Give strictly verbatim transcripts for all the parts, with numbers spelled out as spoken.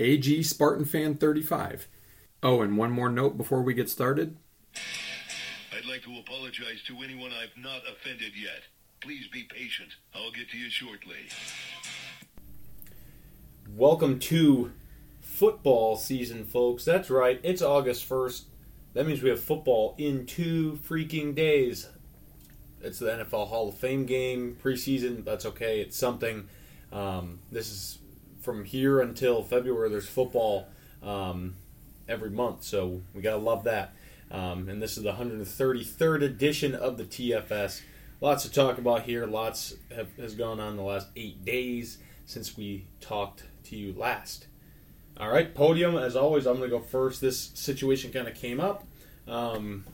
A G Spartan Fan thirty-five. Oh, and one more note before we get started. I'd like to apologize to anyone I've not offended yet. Please be patient. I'll get to you shortly. Welcome to football season, folks. That's right. It's August first. That means we have football in two freaking days. It's the N F L Hall of Fame game, preseason. That's okay. It's something. Um, this is from here until February. There's football um, every month, so we gotta love that. Um, and this is the one hundred thirty-third edition of the T F S. Lots to talk about here. Lots have, has gone on the last eight days since we talked to you last. All right, podium, as always, I'm going to go first. This situation kind of came up um,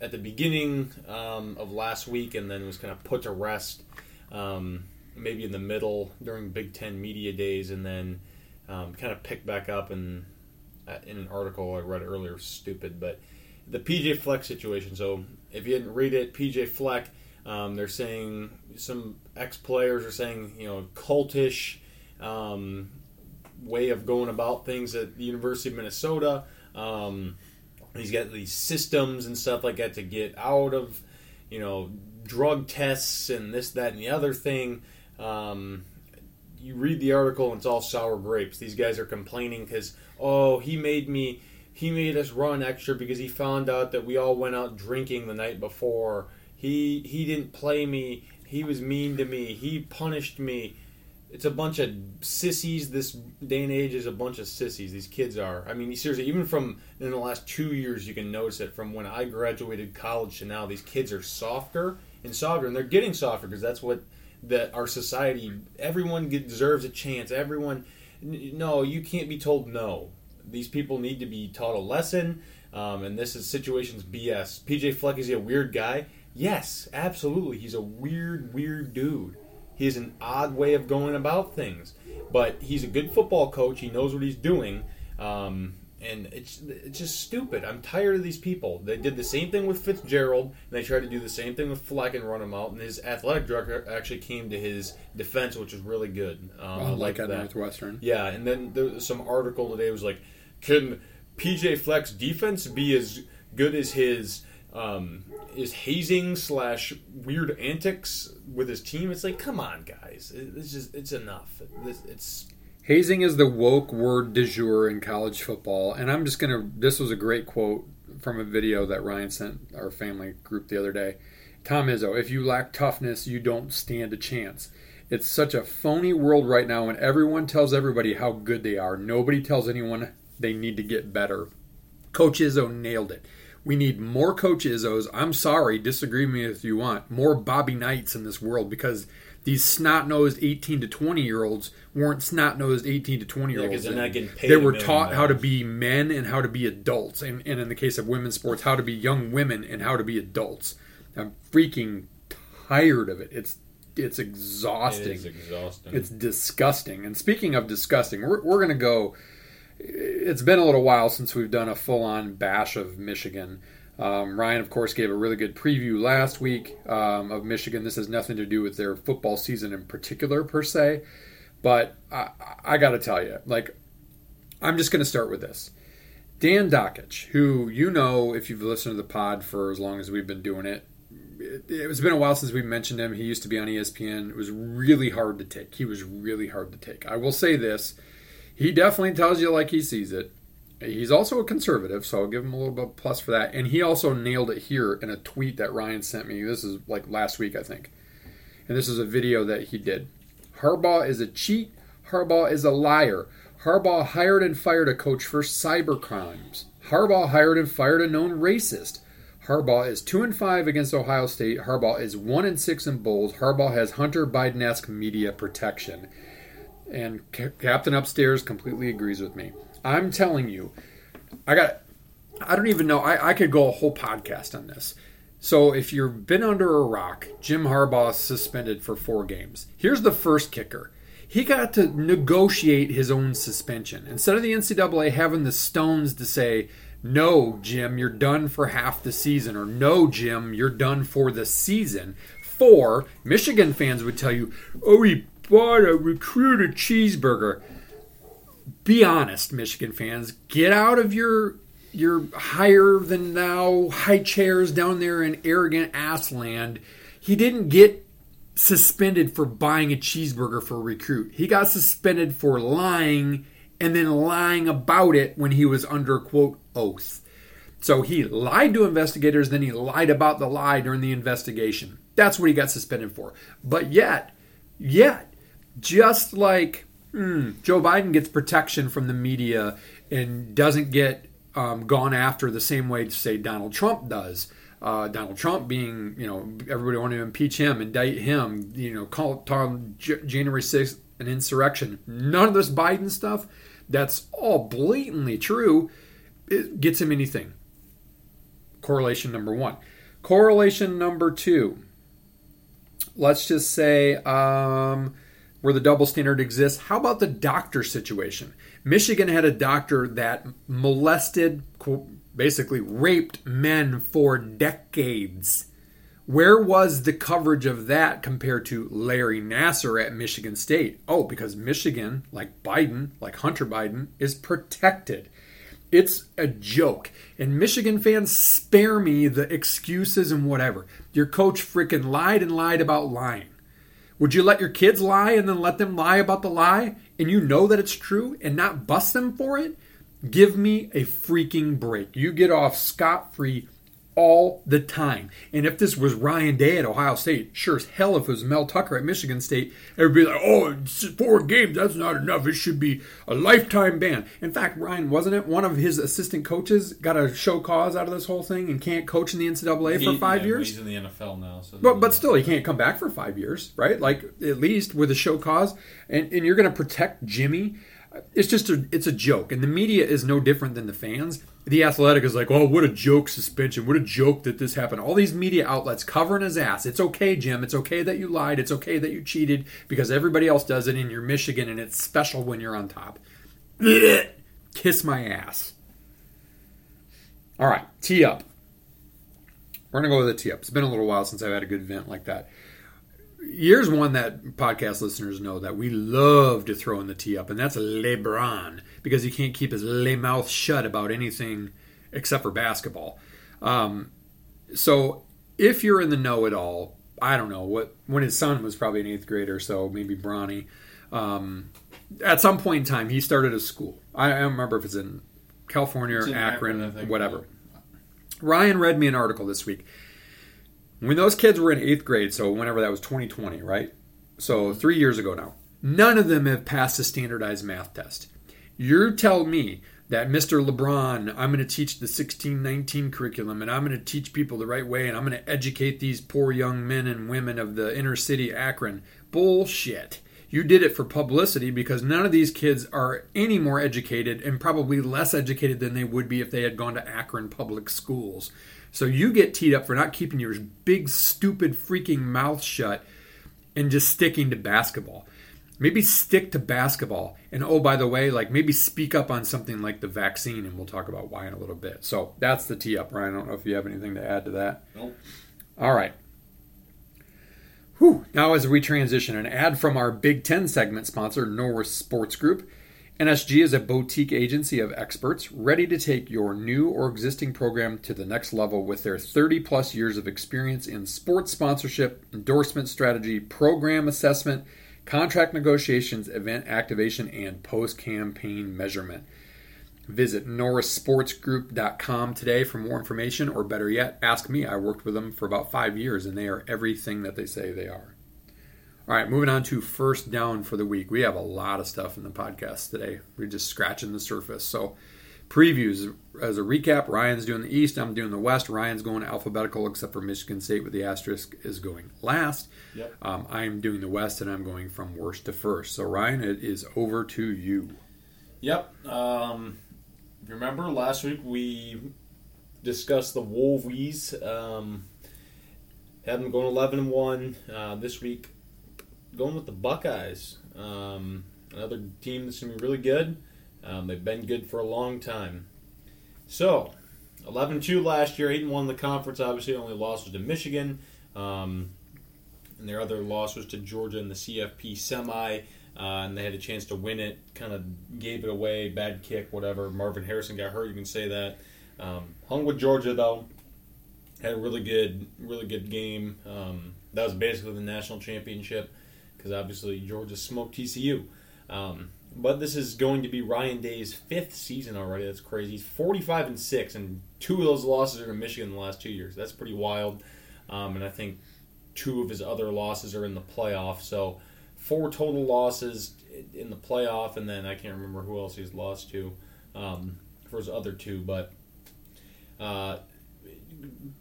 at the beginning um, of last week and then was kind of put to rest um, maybe in the middle during Big Ten media days and then um, kind of picked back up in, uh, in an article I read earlier, stupid, but the P J. Fleck situation. So if you didn't read it, P J. Fleck, um, they're saying some ex-players are saying, you know, cultish um way of going about things at the University of Minnesota. Um, he's got these systems and stuff like that to get out of, you know, drug tests and this, that, and the other thing. Um, you read the article and it's all sour grapes. These guys are complaining because, oh, he made me, he made us run extra because he found out that we all went out drinking the night before. He he didn't play me. He was mean to me. He punished me. It's a bunch of sissies. This day and age is a bunch of sissies. These kids are. I mean, seriously, even from in the last two years, you can notice it from when I graduated college to now. These kids are softer and softer, and they're getting softer because that's what that our society, everyone deserves a chance. Everyone, no, you can't be told no. These people need to be taught a lesson, um, and this is situation's B S. P J. Fleck, is he a weird guy? Yes, absolutely. He's a weird, weird dude. He has an odd way of going about things, but he's a good football coach. He knows what he's doing, um, and it's, it's just stupid. I'm tired of these people. They did the same thing with Fitzgerald, and they tried to do the same thing with Fleck and run him out, and his athletic director actually came to his defense, which is really good. Um, wow, like at that. Northwestern. Yeah, and then there was some article today was like, can P J. Fleck's defense be as good as his um, his hazing slash weird antics with his team? It's like, come on, guys. It's just it's enough. It's, it's hazing is the woke word du jour in college football, and I'm just gonna. This was a great quote from a video that Ryan sent our family group the other day. Tom Izzo: if you lack toughness, you don't stand a chance. It's such a phony world right now, and everyone tells everybody how good they are. Nobody tells anyone they need to get better. Coach Izzo nailed it. We need more Coach Izzos. I'm sorry, disagree with me if you want. More Bobby Knights in this world because these snot-nosed eighteen to twenty-year-olds weren't snot-nosed eighteen to twenty-year-olds. Yeah, they they were taught how to be men and how to be adults, and, and in the case of women's sports, how to be young women and how to be adults. I'm freaking tired of it. It's it's exhausting. It is exhausting. It's disgusting. And speaking of disgusting, we're we're gonna go. It's been a little while since we've done a full-on bash of Michigan. Um, Ryan, of course, gave a really good preview last week um, of Michigan. This has nothing to do with their football season in particular, per se. But I, I got to tell you, like, I'm just going to start with this. Dan Dakich, who you know, if you've listened to the pod for as long as we've been doing it, it, it's been a while since we mentioned him. He used to be on E S P N. It was really hard to take. He was really hard to take. I will say this. He definitely tells you like he sees it. He's also a conservative, so I'll give him a little bit of plus for that. And he also nailed it here in a tweet that Ryan sent me. This is like last week, I think. And this is a video that he did. Harbaugh is a cheat. Harbaugh is a liar. Harbaugh hired and fired a coach for cyber crimes. Harbaugh hired and fired a known racist. Harbaugh is two and five against Ohio State. Harbaugh is one and six in bowls. Harbaugh has Hunter Biden-esque media protection. And C- Captain Upstairs completely agrees with me. I'm telling you, I got, I don't even know, I, I could go a whole podcast on this. So if you've been under a rock, Jim Harbaugh suspended for four games. Here's the first kicker. He got to negotiate his own suspension. Instead of the N C double A having the stones to say, no, Jim, you're done for half the season, or no, Jim, you're done for the season. Four, Michigan fans would tell you, oh, he bought a recruit a cheeseburger. Be honest, Michigan fans. Get out of your, your higher-than-now high chairs down there in arrogant ass land. He didn't get suspended for buying a cheeseburger for a recruit. He got suspended for lying and then lying about it when he was under, quote, oath. So he lied to investigators, then he lied about the lie during the investigation. That's what he got suspended for. But yet, yet, just like mm, Joe Biden gets protection from the media and doesn't get um, gone after the same way, say, Donald Trump does. Uh, Donald Trump being, you know, everybody wanted to impeach him, indict him, you know, call Tom J- January sixth an insurrection. None of this Biden stuff, that's all blatantly true. It gets him anything. Correlation number one. Correlation number two. Let's just say um, where the double standard exists. How about the doctor situation? Michigan had a doctor that molested, basically raped men for decades. Where was the coverage of that compared to Larry Nassar at Michigan State? Oh, because Michigan, like Biden, like Hunter Biden, is protected. It's a joke. And Michigan fans, spare me the excuses and whatever. Your coach freaking lied and lied about lying. Would you let your kids lie and then let them lie about the lie? And you know that it's true and not bust them for it? Give me a freaking break. You get off scot-free all the time. And if this was Ryan Day at Ohio State, sure as hell if it was Mel Tucker at Michigan State, everybody'd be like, oh, it's four games, that's not enough. It should be a lifetime ban. In fact, Ryan, wasn't it one of his assistant coaches got a show cause out of this whole thing and can't coach in the N C double A he, for five yeah, years? He's in the N F L now. So but, but still, he can't come back for five years, right? Like, at least with a show cause. And, and you're going to protect Jimmy. It's just a, it's a joke, and the media is no different than the fans. The Athletic is like, oh, what a joke suspension. What a joke that this happened. All these media outlets covering his ass. It's okay, Jim. It's okay that you lied. It's okay that you cheated because everybody else does it, and you're Michigan, and it's special when you're on top. Kiss my ass. All right, tee up. We're going to go with a tee up. It's been a little while since I've had a good vent like that. Here's one that podcast listeners know that we love to throw in the tee up, and that's LeBron, because he can't keep his le mouth shut about anything except for basketball. Um, so if you're in the know at all, I don't know, what when his son was probably an eighth grader, so maybe Bronny, um, at some point in time, he started a school. I, I don't remember if it's in California or Akron, Akron whatever. Ryan read me an article this week. When those kids were in eighth grade, so whenever that was twenty twenty, right? So three years ago now. None of them have passed a standardized math test. You tell me that Mister LeBron, I'm going to teach the sixteen nineteen curriculum, and I'm going to teach people the right way, and I'm going to educate these poor young men and women of the inner city Akron. Bullshit. You did it for publicity because none of these kids are any more educated and probably less educated than they would be if they had gone to Akron public schools. So you get teed up for not keeping your big, stupid, freaking mouth shut and just sticking to basketball. Maybe stick to basketball. And oh, by the way, like maybe speak up on something like the vaccine, and we'll talk about why in a little bit. So that's the tee up, Ryan. I don't know if you have anything to add to that. Nope. All right. Whew. Now as we transition, an ad from our Big Ten segment sponsor, Norris Sports Group. N S G is a boutique agency of experts ready to take your new or existing program to the next level with their thirty-plus years of experience in sports sponsorship, endorsement strategy, program assessment, contract negotiations, event activation, and post-campaign measurement. Visit norris sports group dot com today for more information, or better yet, ask me. I worked with them for about five years, and they are everything that they say they are. All right, moving on to first down for the week. We have a lot of stuff in the podcast today. We're just scratching the surface. So previews as a recap. Ryan's doing the East. I'm doing the West. Ryan's going alphabetical except for Michigan State with the asterisk is going last. Yep. Um, I'm doing the West, and I'm going from worst to first. So, Ryan, it is over to you. Yep. Um, remember last week we discussed the Wolvies. Um, had them going eleven and one. Uh, this week, going with the Buckeyes. Um, another team that's going to be really good. Um, they've been good for a long time. So, eleven and two last year, eight and one in the conference. Obviously, only loss was to Michigan. Um, and their other loss was to Georgia in the C F P semi. Uh, and they had a chance to win it. Kind of gave it away. Bad kick, whatever. Marvin Harrison got hurt. You can say that. Um, hung with Georgia, though. Had a really good, really good game. Um, that was basically the national championship because, obviously, Georgia smoked T C U. Um, but this is going to be Ryan Day's fifth season already. That's crazy. He's forty-five and six, and two of those losses are to Michigan in the last two years. That's pretty wild. Um, and I think two of his other losses are in the playoff. So four total losses in the playoff, and then I can't remember who else he's lost to um, for his other two. But uh,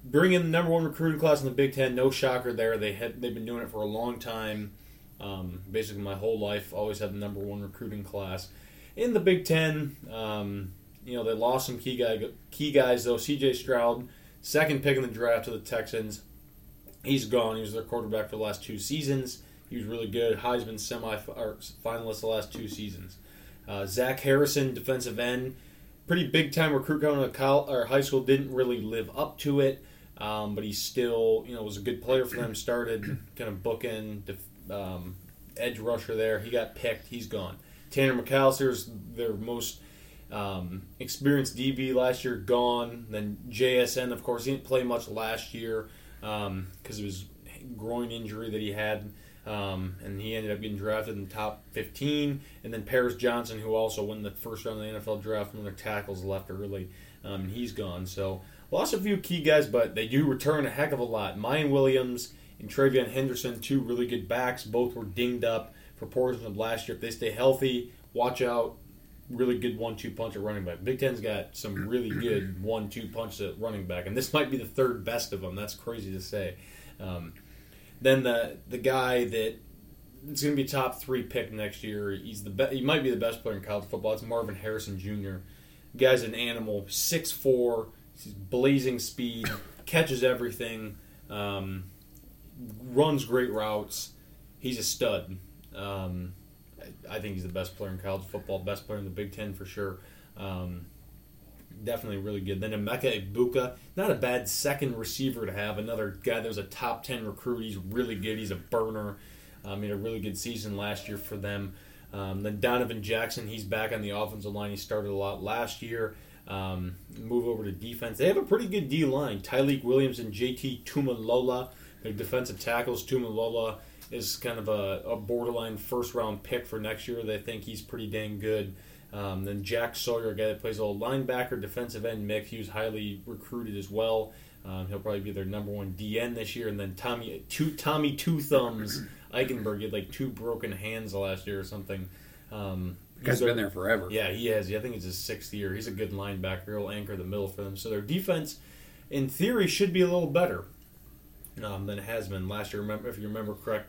bring in the number one recruiting class in the Big Ten. No shocker there. They had, they've been doing it for a long time. Um, basically my whole life, always had the number one recruiting class in the Big Ten. Um, you know, they lost some key, guy, key guys, though. C J. Stroud, second pick in the draft to the Texans. He's gone. He was their quarterback for the last two seasons. He was really good. Heisman semi-finalist the last two seasons. Uh, Zach Harrison, defensive end, pretty big-time recruit coming out of high school, didn't really live up to it, um, but he still, you know, was a good player for them, started kind of bookend, def- Um, edge rusher there. He got picked. He's gone. Tanner McAllister is their most um, experienced D B last year. Gone. Then J S N, of course, he didn't play much last year because um, of his groin injury that he had, um, and he ended up getting drafted in the top fifteen. And then Paris Johnson, who also won the first round of the N F L draft from their tackles left early, um, and he's gone. So lost a few key guys, but they do return a heck of a lot. Miyan Williams and TreVeyon Henderson, two really good backs. Both were dinged up for portions of last year. If they stay healthy, watch out. Really good one two punch at running back. Big Ten's got some really good one two punch at running back, and this might be the third best of them. That's crazy to say. Um, then the the guy that is going to be top three pick next year, he's the be- he might be the best player in college football. It's Marvin Harrison Junior The guy's an animal. six four, he's blazing speed, catches everything. Um... Runs great routes. He's a stud. Um, I think he's the best player in college football, best player in the Big Ten for sure. Um, definitely really good. Then Emeka Egbuka, not a bad second receiver to have. Another guy that was a top ten recruit. He's really good. He's a burner. Um, he had a really good season last year for them. Um, then Donovan Jackson, he's back on the offensive line. He started a lot last year. Um, move over to defense. They have a pretty good D-line. Tyreek Williams and J T Tuimoloau. Their defensive tackles, Tuimoloau is kind of a, a borderline first-round pick for next year. They think he's pretty dang good. Um, then Jack Sawyer, a guy that plays all linebacker, defensive end mix. He was highly recruited as well. Um, he'll probably be their number one D N this year. And then Tommy two, Tommy Two Thumbs Eichenberg, he had like two broken hands last year or something. Um, he's been there forever. Yeah, he has. I think it's his sixth year. He's a good linebacker. He'll anchor the middle for them. So their defense, in theory, should be a little better Um, than it has been last year. Remember, if you remember correct,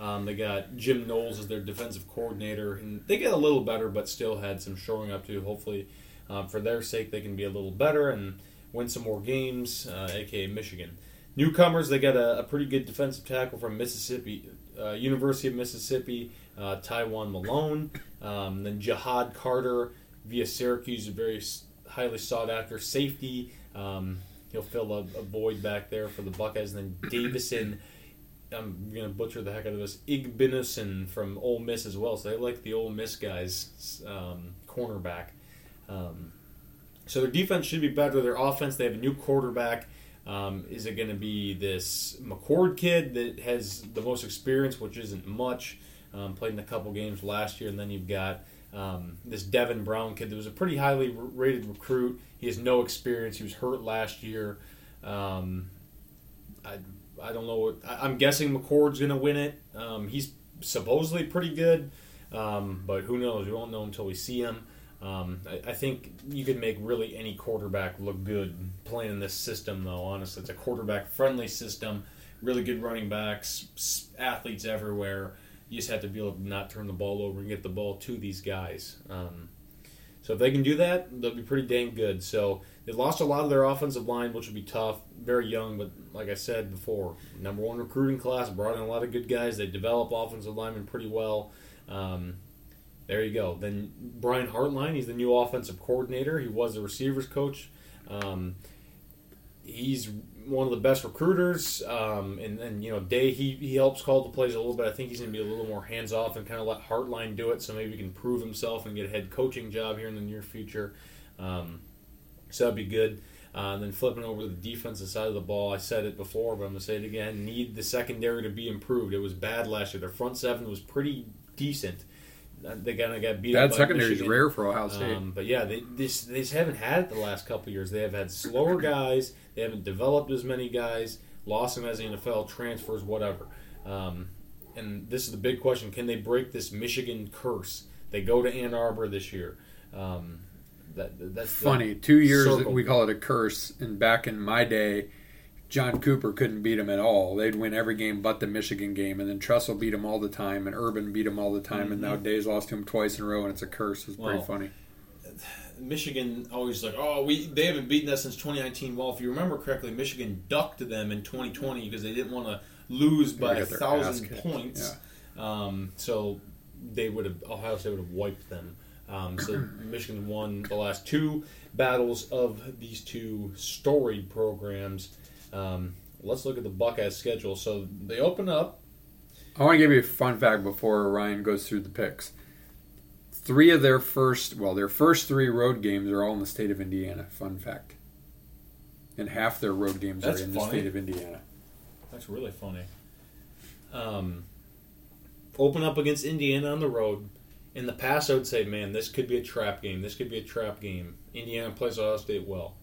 um, they got Jim Knowles as their defensive coordinator, and they got a little better, but still had some shoring up to. Hopefully, um, for their sake, they can be a little better and win some more games. Uh, A K A Michigan newcomers, they got a, a pretty good defensive tackle from Mississippi, uh, University of Mississippi, uh, Taiwan Malone, um, then Jihaad Carter via Syracuse, a very highly sought after safety. Um, He'll fill a, a void back there for the Buckeyes. And then Davison, I'm going to butcher the heck out of this, Igbinosin from Ole Miss as well. So they like the Ole Miss guys, um, cornerback. Um, so their defense should be better. Their offense, they have a new quarterback. Um, is it going to be this McCord kid that has the most experience, which isn't much, um, played in a couple games last year? And then you've got Um, this Devon Brown kid that was a pretty highly rated recruit. He has no experience. He was hurt last year. Um, I I don't know. What, I, I'm guessing McCord's going to win it. Um, he's supposedly pretty good, um, but who knows? We won't know until we see him. Um, I, I think you could make really any quarterback look good playing in this system, though, honestly. It's a quarterback-friendly system, really good running backs, athletes everywhere. You just have to be able to not turn the ball over and get the ball to these guys. Um, so if they can do that, they'll be pretty dang good. So they lost a lot of their offensive line, which will be tough, very young, but like I said before, number one recruiting class, brought in a lot of good guys. They develop offensive linemen pretty well. Um, there you go. Then Brian Hartline, he's the new offensive coordinator. He was the receivers coach. Um, he's one of the best recruiters. Um, and then, you know, Day, he, he helps call the plays a little bit. I think he's going to be a little more hands-off and kind of let Hartline do it, so maybe he can prove himself and get a head coaching job here in the near future. Um, so that would be good. Uh, and then flipping over to the defensive side of the ball, I said it before, but I'm going to say it again, need the secondary to be improved. It was bad last year. Their front seven was pretty decent. They kind of got beat up by Michigan. That secondary is rare for Ohio State. Um, but yeah, they, they, just, they just haven't had it the last couple of years. They have had slower guys. They haven't developed as many guys. Lost them as the N F L, transfers, whatever. Um, and this is the big question. Can they break this Michigan curse? They go to Ann Arbor this year. Um, that, that's funny. Two years, circle. We call it a curse. And back in my day, John Cooper couldn't beat them at all. They'd win every game but the Michigan game, and then Tressel beat them all the time, and Urban beat them all the time, mm-hmm. and now Day's lost to him twice in a row, and it's a curse. It's pretty well, funny. Michigan always like, oh, we they haven't beaten us since twenty nineteen. Well, if you remember correctly, Michigan ducked them in twenty twenty because they didn't want to lose by a thousand points. Yeah. Um, so they would have Ohio State would have wiped them. Um, so Michigan won the last two battles of these two storied programs. Um, let's look at the Buckeyes' schedule. So they open up. I want to give you a fun fact before Ryan goes through the picks. Three of their first, well, their first three road games are all in the state of Indiana. Fun fact. And half their road games That's are in funny. the state of Indiana. That's really funny. Um, open up against Indiana on the road. In the past, I would say, man, this could be a trap game. This could be a trap game. Indiana plays Ohio State well.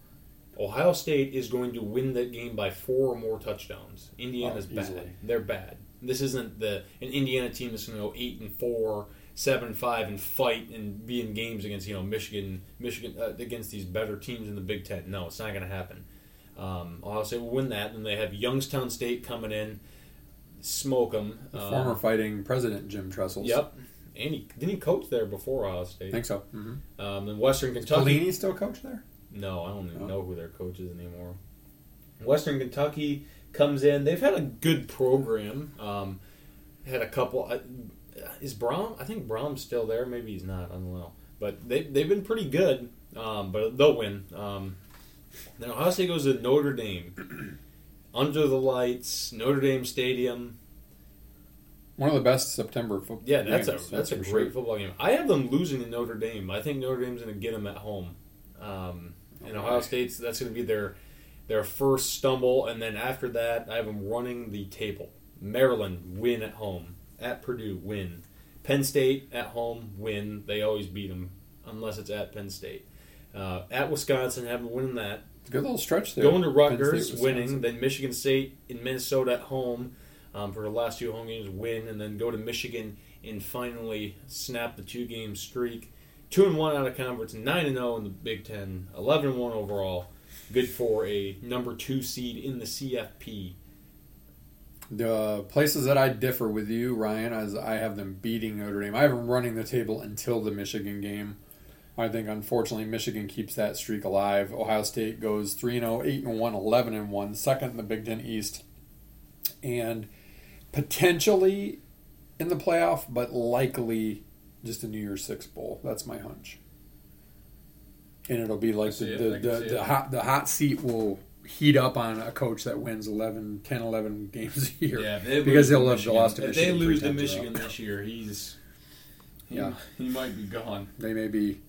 Ohio State is going to win that game by four or more touchdowns. Indiana's oh, bad. They're bad. This isn't the an Indiana team that's going to go eight and four, seven and five, and fight and be in games against you know Michigan, Michigan uh, against these better teams in the Big Ten. No, it's not going to happen. Um, Ohio State will win that, and they have Youngstown State coming in, smoke them. The uh, former fighting president Jim Tressel. Yep. And he, didn't he coach there before Ohio State? I think so. Mm-hmm. Um, and Western Kentucky. Does Pelini still coach there? No, I don't even know who their coach is anymore. Western Kentucky comes in. They've had a good program. Um, had a couple. Uh, is Brom? I think Brom's still there. Maybe he's not. I don't know. But they, they've been pretty good. Um, but they'll win. Um, then Ohio State goes to Notre Dame. Under the lights, Notre Dame Stadium. One of the best September football yeah, games. Yeah, that's a, that's a great sure. football game. I have them losing to Notre Dame. I think Notre Dame's going to get them at home. Um, and Ohio State's, that's going to be their their first stumble. And then after that, I have them running the table. Maryland, win at home. At Purdue, win. Penn State, at home, win. They always beat them, unless it's at Penn State. Uh, at Wisconsin, have them winning that. It's a good little stretch there. Going to Rutgers, State, winning. Then Michigan State and Minnesota at home um, for the last two home games, win. And then go to Michigan and finally snap the two-game streak. Two and one out of conference, nine and zero in the Big Ten, eleven and one overall. Good for a number two seed in the C F P. The places that I differ with you, Ryan, as I have them beating Notre Dame. I have them running the table until the Michigan game. I think unfortunately Michigan keeps that streak alive. Ohio State goes three and zero, eight and one, eleven and one, second in the Big Ten East, and potentially in the playoff, but likely. Just a New Year's Six bowl. That's my hunch. And it'll be like the the, the, the, hot, the hot seat will heat up on a coach that wins eleven, ten, eleven games a year. Yeah, because they'll have lost to Michigan. If they lose to Michigan this year, he's he, yeah. he might be gone. They may be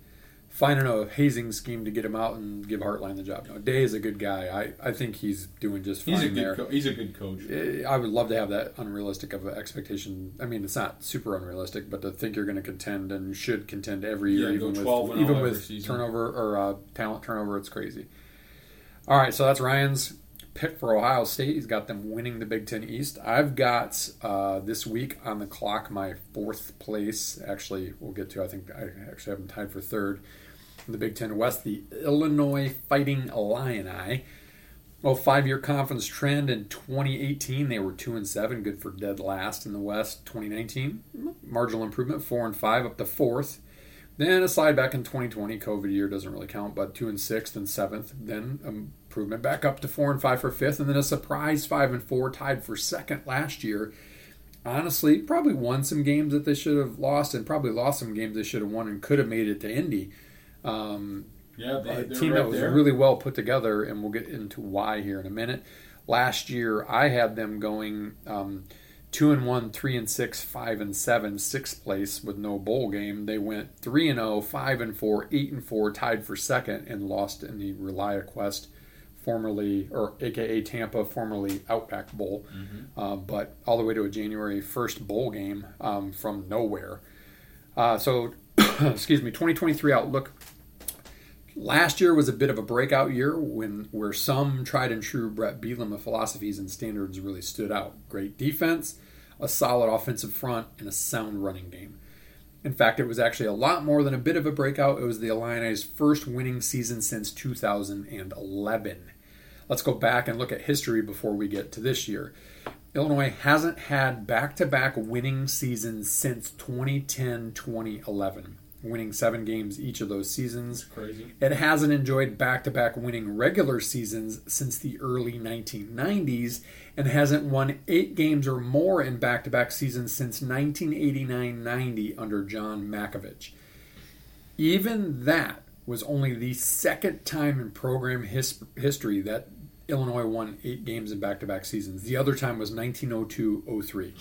finding a hazing scheme to get him out and give Hartline the job. No, Day is a good guy. I, I think he's doing just fine he's a good there. Co- he's a good coach. I would love to have that unrealistic of an expectation. I mean, it's not super unrealistic, but to think you're going to contend and should contend every year, yeah, even with, even with turnover or uh, talent turnover, it's crazy. All right, so that's Ryan's pick for Ohio State. He's got them winning the Big Ten East. I've got uh, this week on the clock my fourth place. Actually, we'll get to I think I actually have them tied for third. the Big Ten West, the Illinois Fighting Illini. Well, five-year conference trend in twenty eighteen, they were two and seven, good for dead last in the West. twenty nineteen, marginal improvement, four and five, up to fourth. Then a slide back in twenty twenty, COVID year doesn't really count, but two and six and seventh. Then improvement back up to four and five for fifth, and then a surprise five and four, tied for second last year. Honestly, probably won some games that they should have lost, and probably lost some games they should have won and could have made it to Indy. Um, yeah, they, a team right that was there. Really well put together, and we'll get into why here in a minute. Last year, I had them going um, two and one, three and six, five and seven, sixth place with no bowl game. They went three and zero, five and four, eight and four, tied for second, and lost in the ReliaQuest, formerly or A K A Tampa, formerly Outback Bowl, mm-hmm. uh, but all the way to a January first bowl game um, from nowhere. Uh, so, excuse me, twenty twenty-three outlook. Last year was a bit of a breakout year when where some tried and true Brett Bielema philosophies and standards really stood out. Great defense, a solid offensive front, and a sound running game. In fact, it was actually a lot more than a bit of a breakout. It was the Illini's first winning season since two thousand eleven. Let's go back and look at history before we get to this year. Illinois hasn't had back-to-back winning seasons since twenty ten to twenty eleven. Winning seven games each of those seasons. That's crazy. It hasn't enjoyed back-to-back winning regular seasons since the early nineteen nineties, and hasn't won eight games or more in back-to-back seasons since nineteen eighty-nine ninety under John Makovich. Even that was only the second time in program his- history that Illinois won eight games in back-to-back seasons. The other time was nineteen oh two oh three.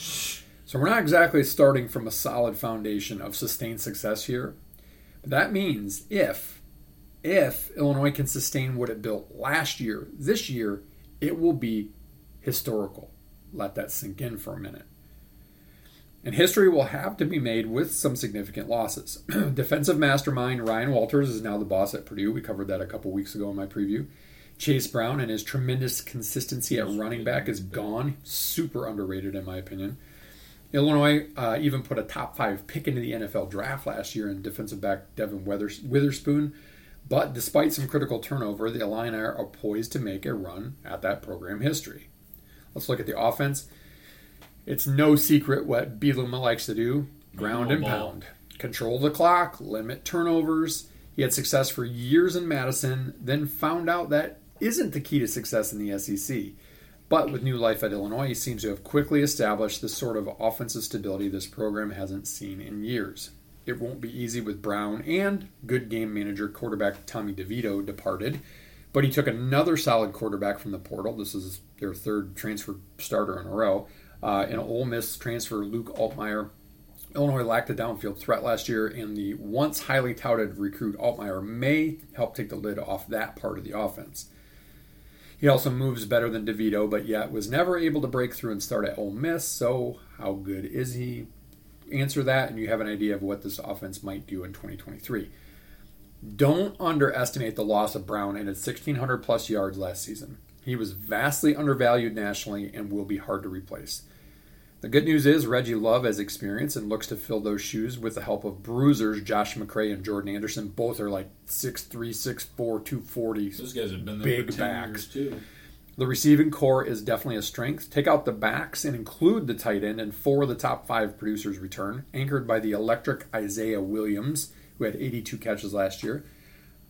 So we're not exactly starting from a solid foundation of sustained success here. But that means if, if Illinois can sustain what it built last year, this year, it will be historical. Let that sink in for a minute. And history will have to be made with some significant losses. Defensive mastermind Ryan Walters is now the boss at Purdue. We covered that a couple weeks ago in my preview. Chase Brown and his tremendous consistency at running back is gone. Super underrated in my opinion. Illinois uh, even put a top five pick into the N F L draft last year in defensive back Devon Witherspoon. But despite some critical turnover, the Illini are poised to make a run at that program history. Let's look at the offense. It's no secret what Bielema likes to do. Ground and pound. Control the clock. Limit turnovers. He had success for years in Madison, then found out that isn't the key to success in the S E C. But with new life at Illinois, he seems to have quickly established the sort of offensive stability this program hasn't seen in years. It won't be easy with Brown and good game manager quarterback Tommy DeVito departed, but he took another solid quarterback from the portal. This is their third transfer starter in a row. Uh, and Ole Miss transfer Luke Altmaier. Illinois lacked a downfield threat last year, and the once highly touted recruit Altmaier may help take the lid off that part of the offense. He also moves better than DeVito, but yet was never able to break through and start at Ole Miss. So how good is he? Answer that, and you have an idea of what this offense might do in twenty twenty-three. Don't underestimate the loss of Brown and his sixteen hundred plus yards last season. He was vastly undervalued nationally and will be hard to replace. The good news is Reggie Love has experience and looks to fill those shoes with the help of bruisers Josh McCray and Jordan Anderson. Both are like six three, six four, two forty. Those guys have been there big for backs. Too. The receiving core is definitely a strength. Take out the backs and include the tight end, and four of the top five producers return, anchored by the electric Isaiah Williams, who had eighty-two catches last year.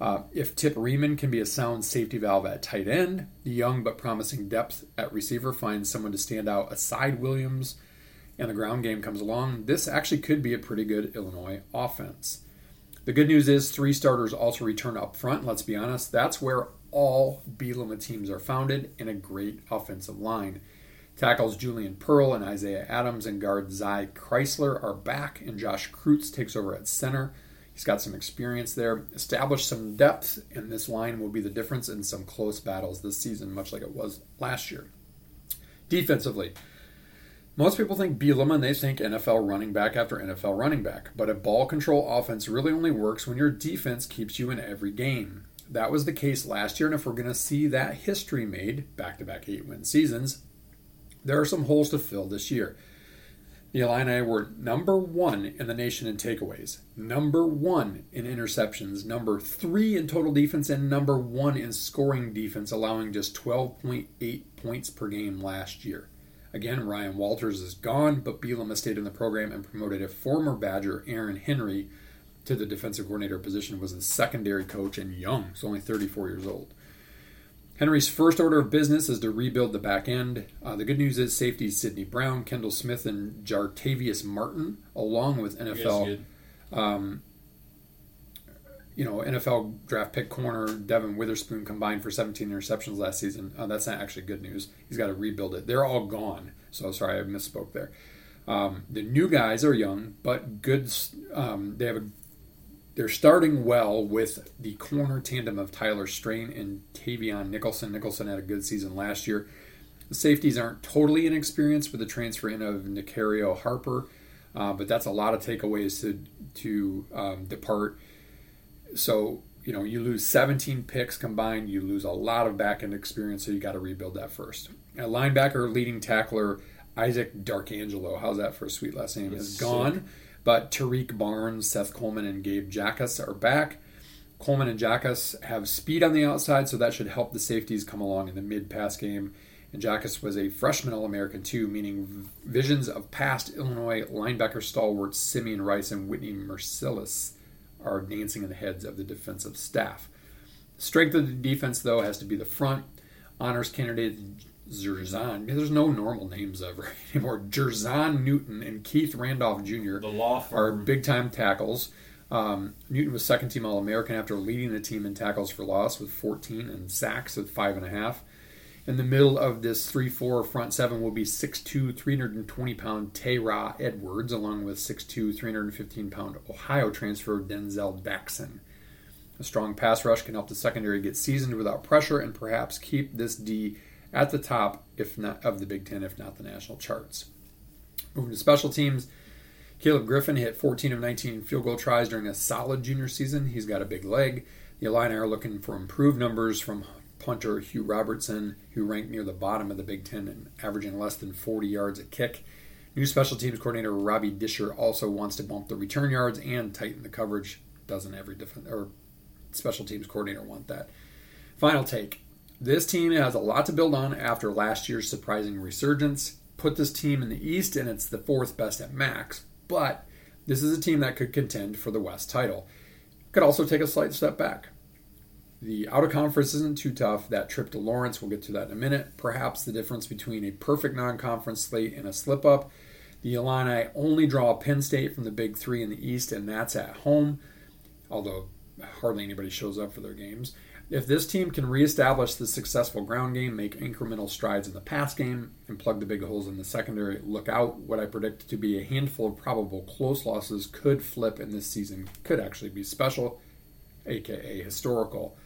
Uh, if Tip Reman can be a sound safety valve at tight end, the young but promising depth at receiver finds someone to stand out aside Williams, and the ground game comes along, this actually could be a pretty good Illinois offense. The good news is three starters also return up front. Let's be honest, that's where all Bielema teams are founded, in a great offensive line. Tackles Julian Pearl and Isaiah Adams and guard Zy Chrysler are back, and Josh Kreutz takes over at center. He's got some experience there, established some depth, and this line will be the difference in some close battles this season, much like it was last year. Defensively, most people think Bielema and they think N F L running back after N F L running back, but a ball control offense really only works when your defense keeps you in every game. That was the case last year, and if we're going to see that history made, back-to-back eight-win seasons, there are some holes to fill this year. The Illini were number one in the nation in takeaways, number one in interceptions, number three in total defense, and number one in scoring defense, allowing just twelve point eight points per game last year. Again, Ryan Walters is gone, but Bielema stayed in the program and promoted a former Badger, Aaron Henry, to the defensive coordinator position, was a secondary coach and young, so only thirty-four years old. Henry's first order of business is to rebuild the back end. Uh, the good news is safeties Sidney Brown, Kendall Smith, and Jartavius Martin, along with N F L, um, you know, N F L draft pick corner Devon Witherspoon combined for seventeen interceptions last season. Uh, that's not actually good news. He's got to rebuild it. They're all gone. So sorry, I misspoke there. Um, the new guys are young, but good. Um, they have a. They're starting well with the corner tandem of Tyler Strain and TreVeyon Nicholson. Nicholson had a good season last year. The safeties aren't totally inexperienced with the transfer in of Nicario Harper, uh, but that's a lot of takeaways to to um, depart. So, you know, you lose seventeen picks combined. You lose a lot of back-end experience, so you got to rebuild that first. At linebacker, leading tackler Isaac Darkangelo, how's that for a sweet last name, that's is gone. Sick. But Tariq Barnes, Seth Coleman, and Gabe Jackus are back. Coleman and Jackus have speed on the outside, so that should help the safeties come along in the mid-pass game. And Jackus was a freshman All-American too, meaning visions of past Illinois linebacker stalwarts Simeon Rice and Whitney Mercilus are dancing in the heads of the defensive staff. The strength of the defense, though, has to be the front. Honors candidate Zerzan, there's no normal names ever anymore. Zerzan Newton and Keith Randolph Junior The law firm. Are big-time tackles. Um, Newton was second-team All-American after leading the team in tackles for loss with fourteen and sacks with five point five. In the middle of this three four front seven will be six two, three hundred twenty pound Tayra Edwards, along with six two, three hundred fifteen pound Ohio transfer Denzel Daxson. A strong pass rush can help the secondary get seasoned without pressure and perhaps keep this D at the top, if not of the Big Ten, if not the national charts. Moving to special teams, Caleb Griffin hit fourteen of nineteen field goal tries during a solid junior season. He's got a big leg. The Illini are looking for improved numbers from punter Hugh Robertson, who ranked near the bottom of the Big Ten and averaging less than forty yards a kick. New special teams coordinator Robbie Disher also wants to bump the return yards and tighten the coverage. Doesn't every defense or special teams coordinator want that? Final take. This team has a lot to build on after last year's surprising resurgence. Put this team in the East, and it's the fourth best at max. But this is a team that could contend for the West title. Could also take a slight step back. The out-of-conference isn't too tough. That trip to Lawrence, we'll get to that in a minute. Perhaps the difference between a perfect non-conference slate and a slip-up. The Illini only draw Penn State from the Big Three in the East, and that's at home. Although hardly anybody shows up for their games. If this team can reestablish the successful ground game, make incremental strides in the pass game, and plug the big holes in the secondary, look out. What I predict to be a handful of probable close losses could flip, and this season could actually be special, a k a historical.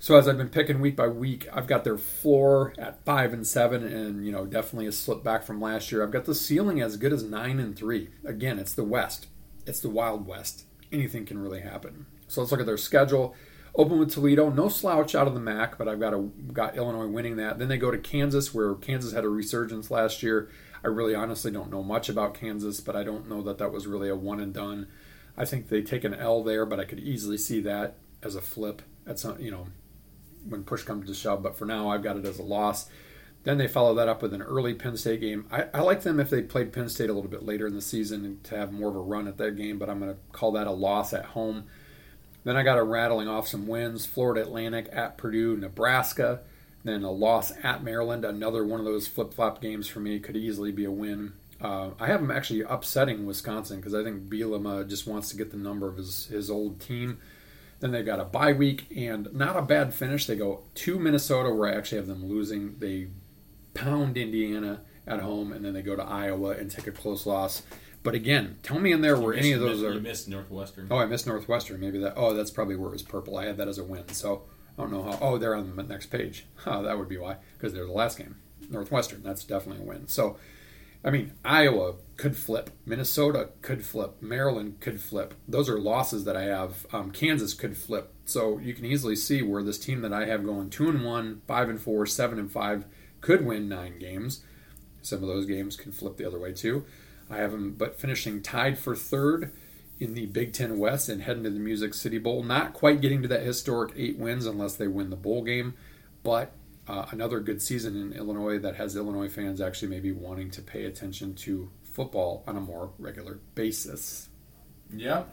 So as I've been picking week by week, I've got their floor at five and seven, and you know, definitely a slip back from last year. I've got the ceiling as good as nine and three. Again, it's the West. It's the Wild West. Anything can really happen. So let's look at their schedule. Open with Toledo, no slouch out of the M A C, but I've got a, got Illinois winning that. Then they go to Kansas, where Kansas had a resurgence last year. I really honestly don't know much about Kansas, but I don't know that that was really a one and done. I think they take an L there, but I could easily see that as a flip at some, you know, when push comes to shove. But for now, I've got it as a loss. Then they follow that up with an early Penn State game. I, I like them if they played Penn State a little bit later in the season to have more of a run at that game, but I'm going to call that a loss at home. Then I got a rattling off some wins, Florida Atlantic at Purdue, Nebraska, then a loss at Maryland, another one of those flip-flop games for me, could easily be a win. Uh, I have them actually upsetting Wisconsin because I think Bielema just wants to get the number of his, his old team. Then they got a bye week and not a bad finish. They go to Minnesota where I actually have them losing. They pound Indiana at home and then they go to Iowa and take a close loss. But again, tell me in there where missed, any of those you are. You missed Northwestern. Oh, I missed Northwestern. Maybe that. Oh, that's probably where it was purple. I had that as a win. So I don't know how. Oh, they're on the next page. Huh, that would be why. Because they're the last game. Northwestern, that's definitely a win. So, I mean, Iowa could flip. Minnesota could flip. Maryland could flip. Those are losses that I have. Um, Kansas could flip. So you can easily see where this team that I have going two and one, five and four, seven and five could win nine games. Some of those games can flip the other way too. I have them but finishing tied for third in the Big Ten West and heading to the Music City Bowl. Not quite getting to that historic eight wins unless they win the bowl game, but uh, another good season in Illinois that has Illinois fans actually maybe wanting to pay attention to football on a more regular basis. Yeah,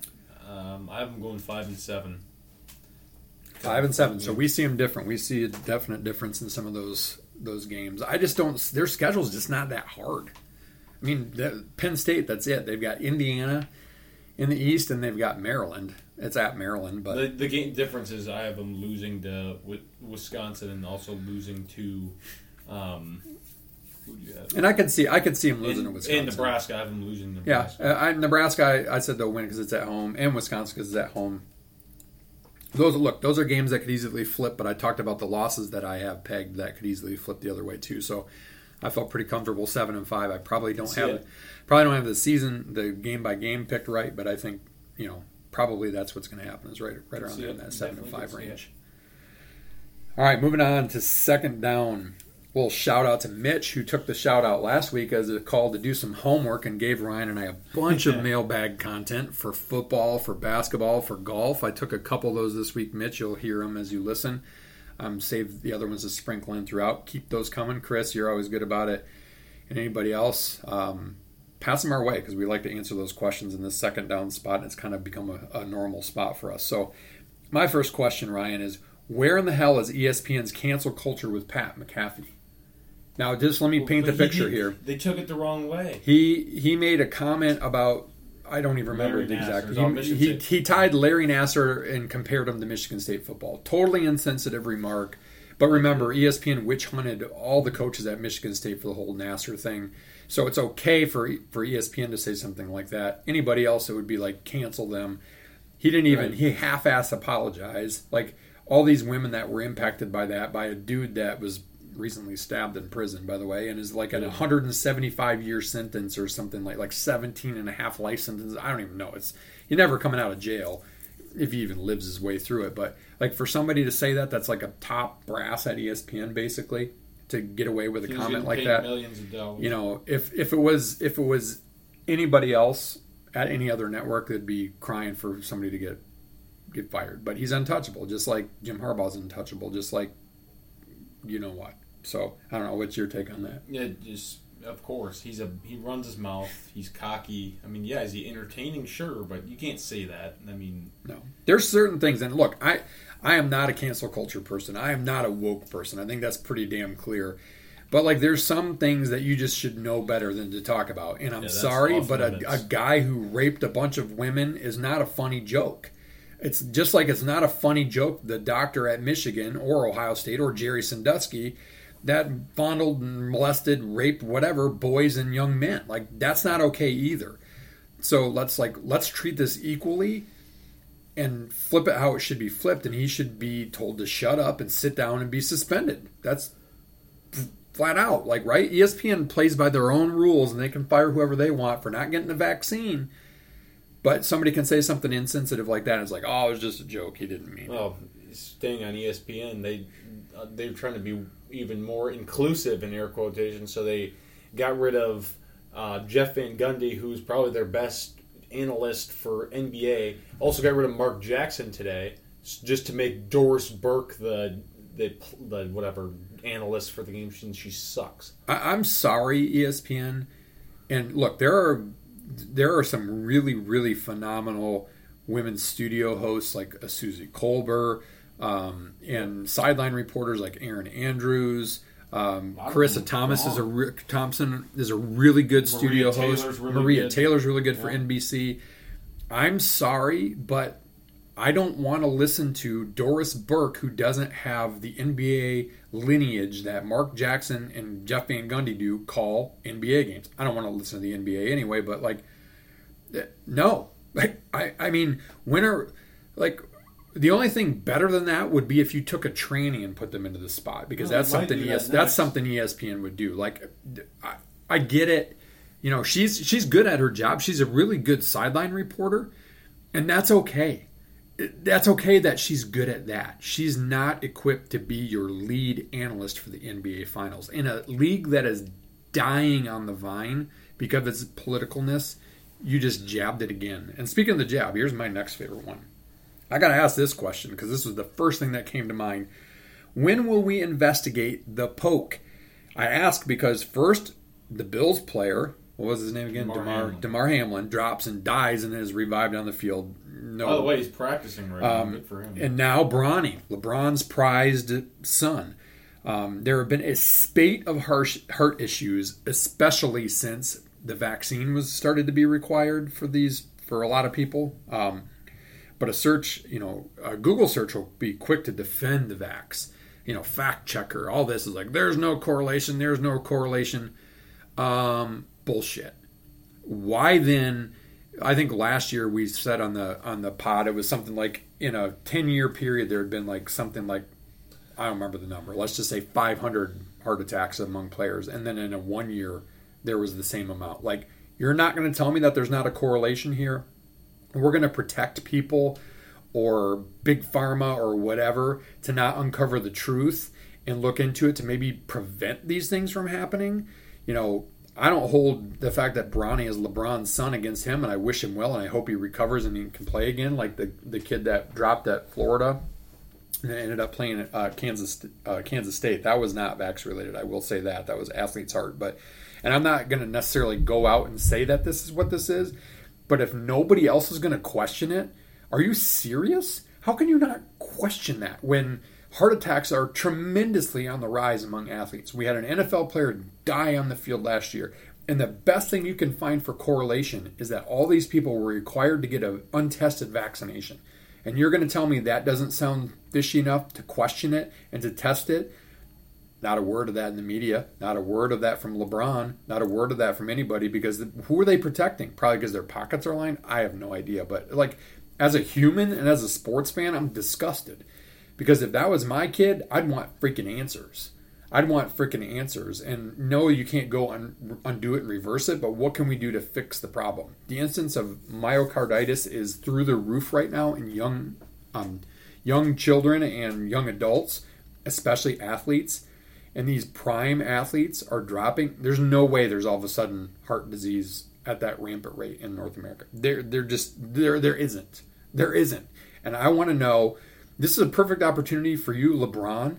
um, I'm going five and seven. Five and seven. So we see them different. We see a definite difference in some of those those games. I just don't. Their schedule's just not that hard. I mean, the, Penn State. That's it. They've got Indiana in the East, and they've got Maryland. It's at Maryland, but the, the game difference is I have them losing to Wisconsin and also losing to. Um, who do you have? And I could see I could see them losing in, to Wisconsin. And Nebraska, I have them losing to Nebraska. Yeah, I, Nebraska. I, I said they'll win because it's at home, and Wisconsin because it's at home. Those look, those are games that could easily flip, but I talked about the losses that I have pegged that could easily flip the other way too. So I felt pretty comfortable seven and five. I probably don't that's have it. probably don't have the season, the game by game picked right, but I think, you know, probably that's what's gonna happen is right right around there in that seven and five range. All right, moving on to second down. Well, shout out to Mitch who took the shout out last week as a call to do some homework and gave Ryan and I a bunch of mailbag content for football, for basketball, for golf. I took a couple of those this week, Mitch. You'll hear them as you listen. Um, save the other ones to sprinkle in throughout. Keep those coming. Chris, you're always good about it. And anybody else, um, pass them our way because we like to answer those questions in this second down spot, and it's kind of become a, a normal spot for us. So my first question, Ryan, is where in the hell is E S P N's cancel culture with Pat McAfee? Now, just let me paint well, the picture he, here. They took it the wrong way. He he made a comment about, I don't even remember exactly. He, he, he tied Larry Nassar and compared him to Michigan State football. Totally insensitive remark. But remember, E S P N witch hunted all the coaches at Michigan State for the whole Nassar thing. So it's okay for for E S P N to say something like that. Anybody else, it would be like, cancel them. He didn't even, right. he half-assed apologize. Like, all these women that were impacted by that, by a dude that was recently stabbed in prison, by the way, and is like a one hundred seventy-five year sentence or something, like like seventeen and a half life sentences. I don't even know. It's he's never coming out of jail if he even lives his way through it. But like for somebody to say that, that's like a top brass at E S P N basically to get away with a he's comment like that. Millions of dollars. You know, if if it was if it was anybody else at any other network, they'd be crying for somebody to get get fired. But he's untouchable, just like Jim Harbaugh's untouchable, just like you know what. So, I don't know. What's your take on that? Yeah, just, of course. He's a He runs his mouth. He's cocky. I mean, yeah, is he entertaining? Sure, but you can't say that. I mean... No. There's certain things, and look, I, I am not a cancel culture person. I am not a woke person. I think that's pretty damn clear. But, like, there's some things that you just should know better than to talk about. And I'm yeah, sorry, but a, a guy who raped a bunch of women is not a funny joke. It's just like it's not a funny joke the doctor at Michigan or Ohio State or Jerry Sandusky... that fondled, molested, raped, whatever, boys and young men. Like, that's not okay either. So let's, like, let's treat this equally and flip it how it should be flipped. And he should be told to shut up and sit down and be suspended. That's flat out, like, right? E S P N plays by their own rules, and they can fire whoever they want for not getting the vaccine. But somebody can say something insensitive like that, and it's like, oh, it was just a joke. He didn't mean it. Oh, staying on E S P N, they... they're trying to be even more inclusive in air quotations, so they got rid of uh, Jeff Van Gundy, who's probably their best analyst for N B A. Also got rid of Mark Jackson today, just to make Doris Burke the the, the whatever analyst for the game, since she sucks. I, I'm sorry, E S P N. And look, there are there are some really really phenomenal women's studio hosts like a Susie Kolber. Um, and sideline reporters like Aaron Andrews, um, Carissa Thomas is a re- Thompson is a really good studio Maria host. Really Maria good. Taylor's really good yeah. for N B C. I'm sorry, but I don't want to listen to Doris Burke, who doesn't have the N B A lineage that Mark Jackson and Jeff Van Gundy do, call N B A games. I don't want to listen to the N B A anyway, but like, no, like I, I mean, when are like. The only thing better than that would be if you took a tranny and put them into the spot, because no, that's something that E S- that's something E S P N would do. Like, I, I get it. You know, she's she's good at her job. She's a really good sideline reporter, and that's okay. That's okay that she's good at that. She's not equipped to be your lead analyst for the N B A Finals. In a league that is dying on the vine, because of its politicalness, you just jabbed it again. And speaking of the jab, here's my next favorite one. I got to ask this question because this was the first thing that came to mind. When will we investigate the poke? I ask because first, the Bills player, what was his name again? DeMar, DeMar, Hamlin. DeMar Hamlin drops and dies and is revived on the field. No. By the way, he's practicing right um, now. Good for him. And now Bronny, LeBron's prized son. Um, there have been a spate of harsh, heart issues, especially since the vaccine was started to be required for these for a lot of people. Um, but a search, you know, a Google search will be quick to defend the vax. You know, fact checker, all this is like, there's no correlation, there's no correlation. Um, bullshit. Why then? I think last year we said on the on the pod, it was something like in a ten-year period, there had been like something like, I don't remember the number. Let's just say five hundred heart attacks among players. And then in a one year, there was the same amount. Like, you're not going to tell me that there's not a correlation here. We're going to protect people or big pharma or whatever to not uncover the truth and look into it to maybe prevent these things from happening. You know, I don't hold the fact that Bronny is LeBron's son against him, and I wish him well, and I hope he recovers and he can play again, like the, the kid that dropped at Florida and ended up playing at uh, Kansas uh, Kansas State. That was not vax related. I will say that. That was athlete's heart. But, and I'm not going to necessarily go out and say that this is what this is, but if nobody else is going to question it, are you serious? How can you not question that when heart attacks are tremendously on the rise among athletes? We had an N F L player die on the field last year, and the best thing you can find for correlation is that all these people were required to get an untested vaccination. And you're going to tell me that doesn't sound fishy enough to question it and to test it? Not a word of that in the media. Not a word of that from LeBron. Not a word of that from anybody, because who are they protecting? Probably because their pockets are lined? I have no idea. But like, as a human and as a sports fan, I'm disgusted. Because if that was my kid, I'd want freaking answers. I'd want freaking answers. And no, you can't go un- undo it and reverse it, but what can we do to fix the problem? The instance of myocarditis is through the roof right now in young um, young children and young adults, especially athletes. And these prime athletes are dropping. There's no way there's all of a sudden heart disease at that rampant rate in North America. There, there just, there, there isn't. There isn't. And I want to know, this is a perfect opportunity for you, LeBron,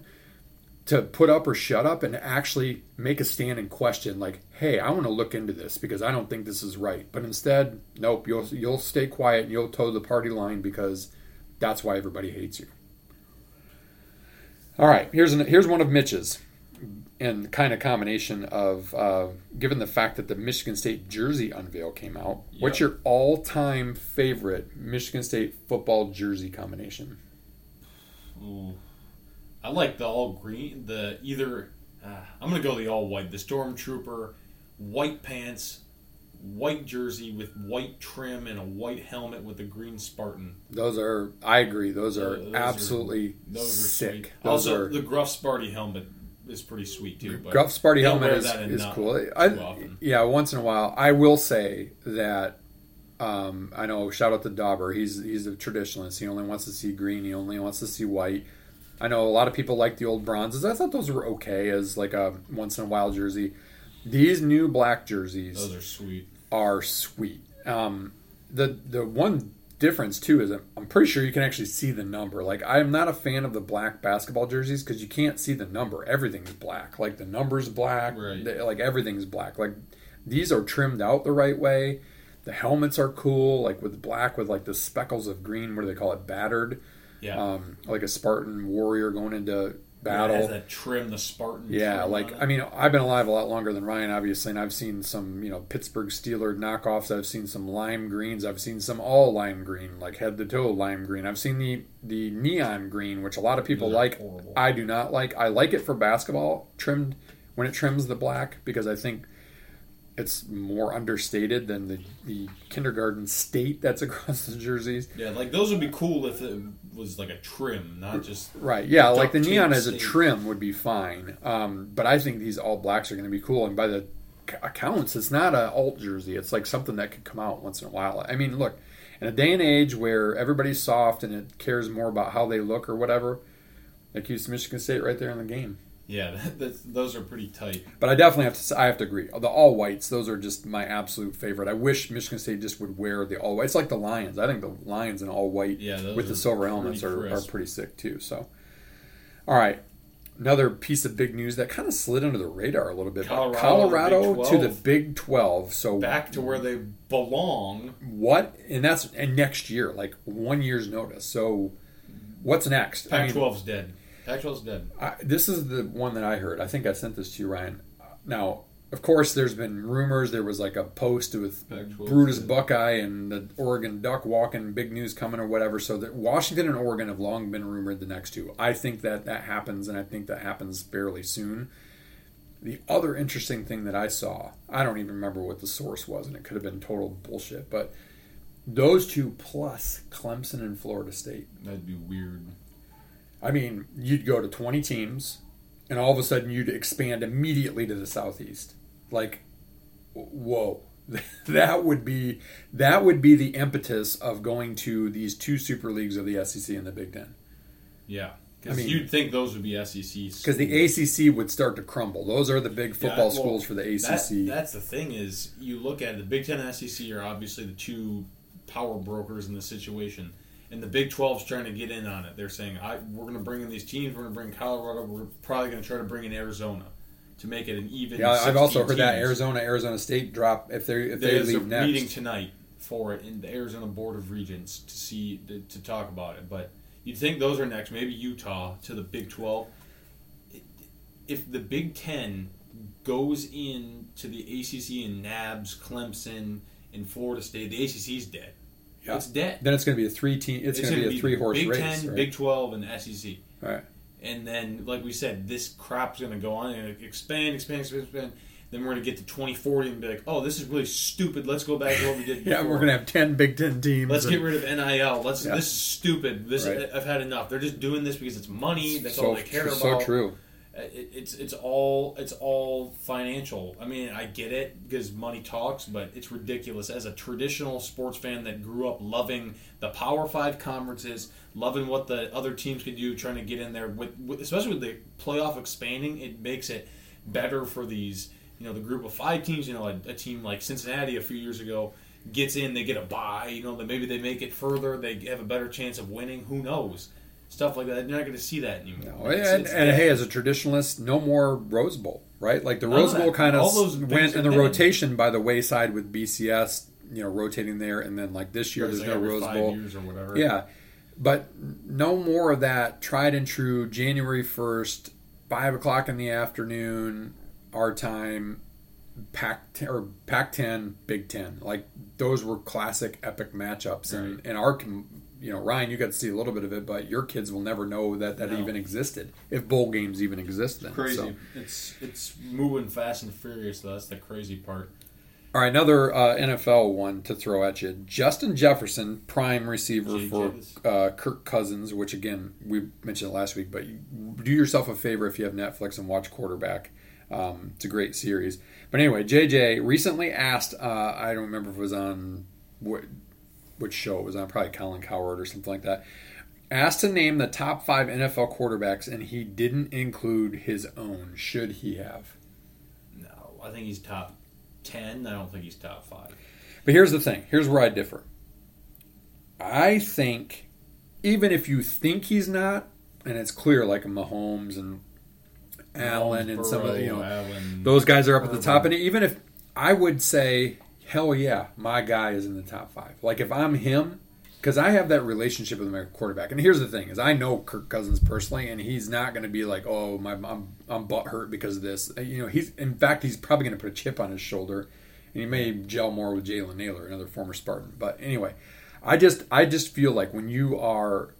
to put up or shut up and actually make a stand and question, like, hey, I want to look into this because I don't think this is right. But instead, nope, you'll you'll stay quiet and you'll toe the party line because that's why everybody hates you. All right, here's an, here's one of Mitch's, and kind of combination of, uh, given the fact that the Michigan State jersey unveil came out, yep. What's your all-time favorite Michigan State football jersey combination? Ooh. I like the all green, the either, uh, I'm going to go the all white, the Stormtrooper, white pants, white jersey with white trim and a white helmet with a green Spartan. Those are, I agree, those are uh, those absolutely are, those are sick. Sweet. Those also, are, the Gruff Sparty helmet is pretty sweet too. But Gruff Sparty helmet is, is cool. I, yeah, once in a while. I will say that Um, I know, shout out to Dauber. He's he's a traditionalist. He only wants to see green. He only wants to see white. I know a lot of people like the old bronzes. I thought those were okay as like a once in a while jersey. These new black jerseys, those are sweet. Are sweet. Um, the the one difference too is I'm pretty sure you can actually see the number. Like, I'm not a fan of the black basketball jerseys because you can't see the number. Everything's black. Like, the number's black. Right. The, like everything's black. Like, these are trimmed out the right way. The helmets are cool, like with black with like the speckles of green. What do they call it? Battered. Yeah. Um, like a Spartan warrior going into battle. Yeah, it has that trim, the Spartan. Yeah, trim like, I mean, I've been alive a lot longer than Ryan, obviously, and I've seen some, you know, Pittsburgh Steeler knockoffs. I've seen some lime greens. I've seen some all lime green, like head to toe lime green. I've seen the, the neon green, which a lot of people Those like. Horrible. I do not like. I like it for basketball, trimmed when it trims the black, because I think it's more understated than the, the kindergarten state that's across the jerseys. Yeah, like those would be cool if it was like a trim, not just... Right, yeah, like the neon as a trim would be fine. Um, but I think these all blacks are going to be cool. And by the accounts, it's not an alt jersey. It's like something that could come out once in a while. I mean, look, in a day and age where everybody's soft and it cares more about how they look or whatever, like, use Michigan State right there in the game. Yeah, that's, those are pretty tight. But I definitely have to I have to agree. The all-whites, those are just my absolute favorite. I wish Michigan State just would wear the all-whites. It's like the Lions. I think the Lions in all-white yeah, with the silver helmets are, are pretty sick too. So, all right. Another piece of big news that kind of slid under the radar a little bit. Colorado, Colorado to the Big twelve. So back to where they belong. What? And that's and next year, like one year's notice. So what's next? Pac twelve's dead. Pac twelve's dead. I, this is the one that I heard. I think I sent this to you, Ryan. Now, of course, there's been rumors. There was like a post with Brutus dead. Buckeye and the Oregon Duck walking, big news coming or whatever. So that Washington and Oregon have long been rumored the next two. I think that that happens, and I think that happens fairly soon. The other interesting thing that I saw, I don't even remember what the source was, and it could have been total bullshit, but those two plus Clemson and Florida State. That'd be weird. I mean, you'd go to twenty teams, and all of a sudden you'd expand immediately to the Southeast. Like, whoa. That would be that would be the impetus of going to these two super leagues of the S E C and the Big Ten. Yeah. Because I mean, you'd think those would be S E Cs. Because the A C C would start to crumble. Those are the big football yeah, well, schools for the A C C. That, that's the thing is, you look at it, the Big Ten and S E C are obviously the two power brokers in the situation. And the Big twelve's trying to get in on it. They're saying, I, we're going to bring in these teams. We're going to bring Colorado. We're probably going to try to bring in Arizona to make it an even. Yeah, I've also heard teams. that Arizona, Arizona State drop if they if There's they leave a next. Meeting tonight for it in the Arizona Board of Regents to see to, to talk about it. But you'd think those are next. Maybe Utah to the Big twelve. If the Big Ten goes in to the A C C and nabs Clemson and Florida State, the A C C's dead. Yeah. It's dead. Then it's going to be a three team. It's, it's going to be a three horse race. Big Ten, right? Big Twelve, and S E C. All right. And then, like we said, this crop's going to go on and expand, expand, expand, expand. Then we're going to get to twenty forty and be like, oh, this is really stupid. Let's go back to what we did. yeah, before. We're going to have ten Big Ten teams. Let's and... get rid of N I L. Let's. Yeah. This is stupid. This right. is, I've had enough. They're just doing this because it's money. That's so, all they care so about. So true. It, it's it's all it's all financial. I mean, I get it because money talks, but it's ridiculous. As a traditional sports fan that grew up loving the Power Five conferences, loving what the other teams could do, trying to get in there, with, with especially with the playoff expanding, it makes it better for these, you know, the group of five teams. You know, a, a team like Cincinnati a few years ago gets in, they get a bye. You know, maybe they make it further, they have a better chance of winning. Who knows? Stuff like that. You're not going to see that anymore. No, it's, and, it's, and hey, as a traditionalist, no more Rose Bowl, right? Like the Rose Bowl kind of went in the rotation by the wayside with B C S, you know, rotating there, and then like this year, there's no Rose Bowl. Years or whatever. Yeah, but no more of that tried and true January first, five o'clock in the afternoon, our time. Pac ten, Big Ten, like those were classic epic matchups, and right. and our, you know, Ryan, you got to see a little bit of it, but your kids will never know that that no. even existed, if bowl games even exist. Then it's crazy, so. it's it's moving fast and furious. Though. That's the crazy part. All right, another uh, N F L one to throw at you: Justin Jefferson, prime receiver G J's. for uh, Kirk Cousins, which again we mentioned last week. But you, do yourself a favor if you have Netflix and watch Quarterback. Um, it's a great series. But anyway, J J recently asked, uh, I don't remember if it was on what, which show it was on, probably Colin Cowherd or something like that, asked to name the top five N F L quarterbacks, and he didn't include his own. Should he have? No, I think he's top ten. I don't think he's top five. But here's the thing. Here's where I differ. I think, even if you think he's not, and it's clear like Mahomes and Allen and Burrow, some of the, you know, Allen, those guys are up at the top. And even if I would say, hell yeah, my guy is in the top five. Like if I'm him, because I have that relationship with my quarterback. And here's the thing is I know Kirk Cousins personally, and he's not going to be like, oh, my, I'm, I'm butthurt because of this. You know, he's in fact, he's probably going to put a chip on his shoulder, and he may gel more with Jalen Naylor, another former Spartan. But anyway, I just, I just feel like when you are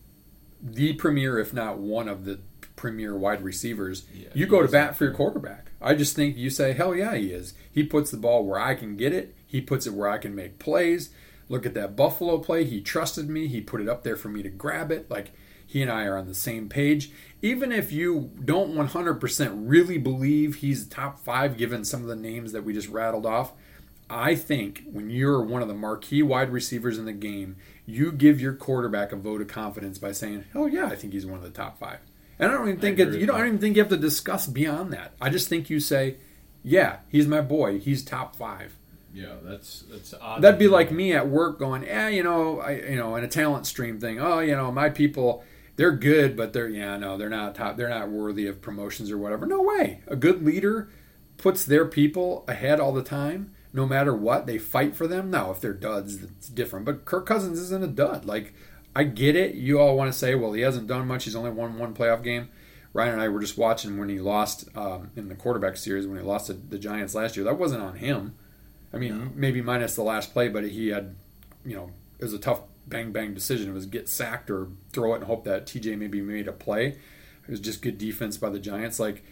the premier, if not one of the premier wide receivers, yeah, you go to bat for your quarterback. I just think you say, hell yeah, he is. He puts the ball where I can get it. He puts it where I can make plays. Look at that Buffalo play. He trusted me. He put it up there for me to grab it. Like, he and I are on the same page. Even if you don't one hundred percent really believe he's top five, given some of the names that we just rattled off, I think when you're one of the marquee wide receivers in the game, you give your quarterback a vote of confidence by saying, hell yeah, I think he's one of the top five. And I don't even think it, you don't I don't even think you have to discuss beyond that. I just think you say, yeah, he's my boy. He's top five. Yeah, that's that's odd. That'd be like me at work going, eh, you know, I, you know, in a talent stream thing. Oh, you know, my people, they're good, but they're yeah, no, they're not top. They're not worthy of promotions or whatever. No way. A good leader puts their people ahead all the time, no matter what. They fight for them. Now, if they're duds, it's different. But Kirk Cousins isn't a dud. Like, I get it. You all want to say, well, he hasn't done much. He's only won one playoff game. Ryan and I were just watching when he lost um, in the quarterback series when he lost to the Giants last year. That wasn't on him. I mean, no. Maybe minus the last play, but he had, you know, it was a tough bang-bang decision. It was get sacked or throw it and hope that T J maybe made a play. It was just good defense by the Giants. Like,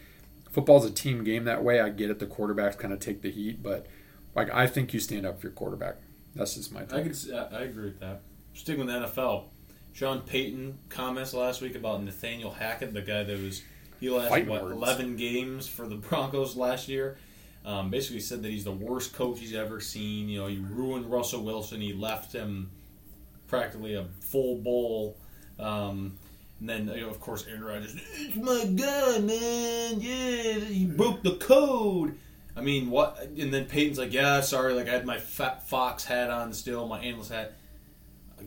football's a team game that way. I get it. The quarterbacks kind of take the heat, but, like, I think you stand up for your quarterback. That's just my take. I, could, I agree with that. Sticking with the N F L, Sean Payton comments last week about Nathaniel Hackett, the guy that was, he lasted, what, eleven games for the Broncos last year. Um, basically said that he's the worst coach he's ever seen. You know, he ruined Russell Wilson. He left him practically a full bowl. Um, and then, you know, of course, Aaron Rodgers, it's my guy, man. Yeah, he broke the code. I mean, what? And then Peyton's like, yeah, sorry, like I had my fat Fox hat on still, my analyst hat.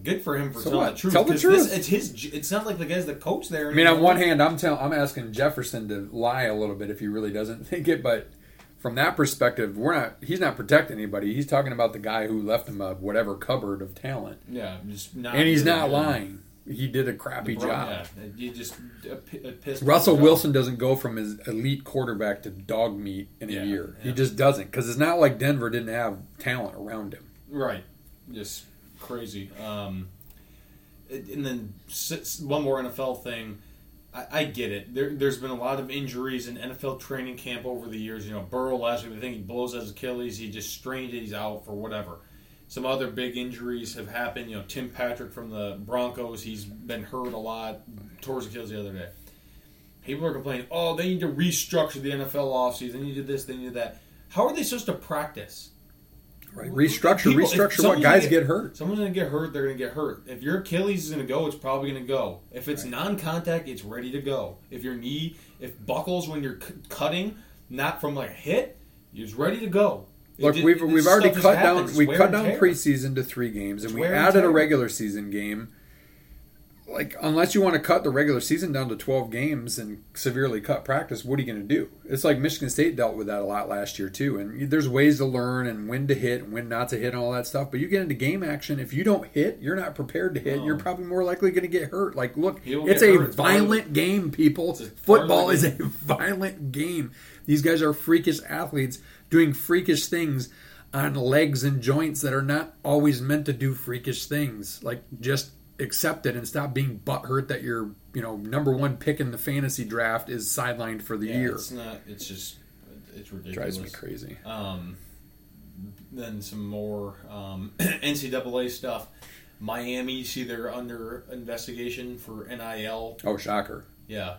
Good for him for so telling what? the truth. Tell the truth. This, it's his. It sounds like the guy's the coach there. I mean, on one hand, I'm telling, I'm asking Jefferson to lie a little bit if he really doesn't think it, but from that perspective, we're not. He's not protecting anybody. He's talking about the guy who left him a whatever cupboard of talent. Yeah, just not. And he's not lying. He did a crappy bro, job. Yeah, you just uh, p- uh, pissed Russell Wilson doesn't go from his elite quarterback to dog meat in yeah, a year. Yeah. He just doesn't because it's not like Denver didn't have talent around him. Right. Just crazy. Um, and then one more N F L thing. I, I get it. There, there's been a lot of injuries in N F L training camp over the years. You know, Burrow last week, I think he blows out his Achilles. He just strained it. He's out for whatever. Some other big injuries have happened. You know, Tim Patrick from the Broncos, he's been hurt a lot. Tore his Achilles the other day. People are complaining, oh, they need to restructure the N F L offseason. They need to do this, they need to do that. How are they supposed to practice? Right. Restructure, People, restructure what guys get, get hurt. Someone's going to get hurt, they're going to get hurt. If your Achilles is going to go, it's probably going to go. If it's right. non-contact, it's ready to go. If your knee, if buckles when you're c- cutting, not from like a hit, it's ready to go. Look, it, we've it, we've already cut happens. down we cut down tear. preseason to three games, and it's we added a regular season game. Like, unless you want to cut the regular season down to twelve games and severely cut practice, what are you going to do? It's like Michigan State dealt with that a lot last year, too. And there's ways to learn and when to hit and when not to hit and all that stuff. But you get into game action. If you don't hit, you're not prepared to hit. No. You're probably more likely going to get hurt. Like, look, it's a hurt. violent game, people. Football is a violent game. These guys are freakish athletes doing freakish things on legs and joints that are not always meant to do freakish things. Like, just accept it and stop being butthurt that your, you know, number one pick in the fantasy draft is sidelined for the yeah, year. It's not. It's just. It's ridiculous. Drives me crazy. Um, then some more um, N C double A stuff. Miami, you see, they're under investigation for N I L. Oh, shocker! Yeah,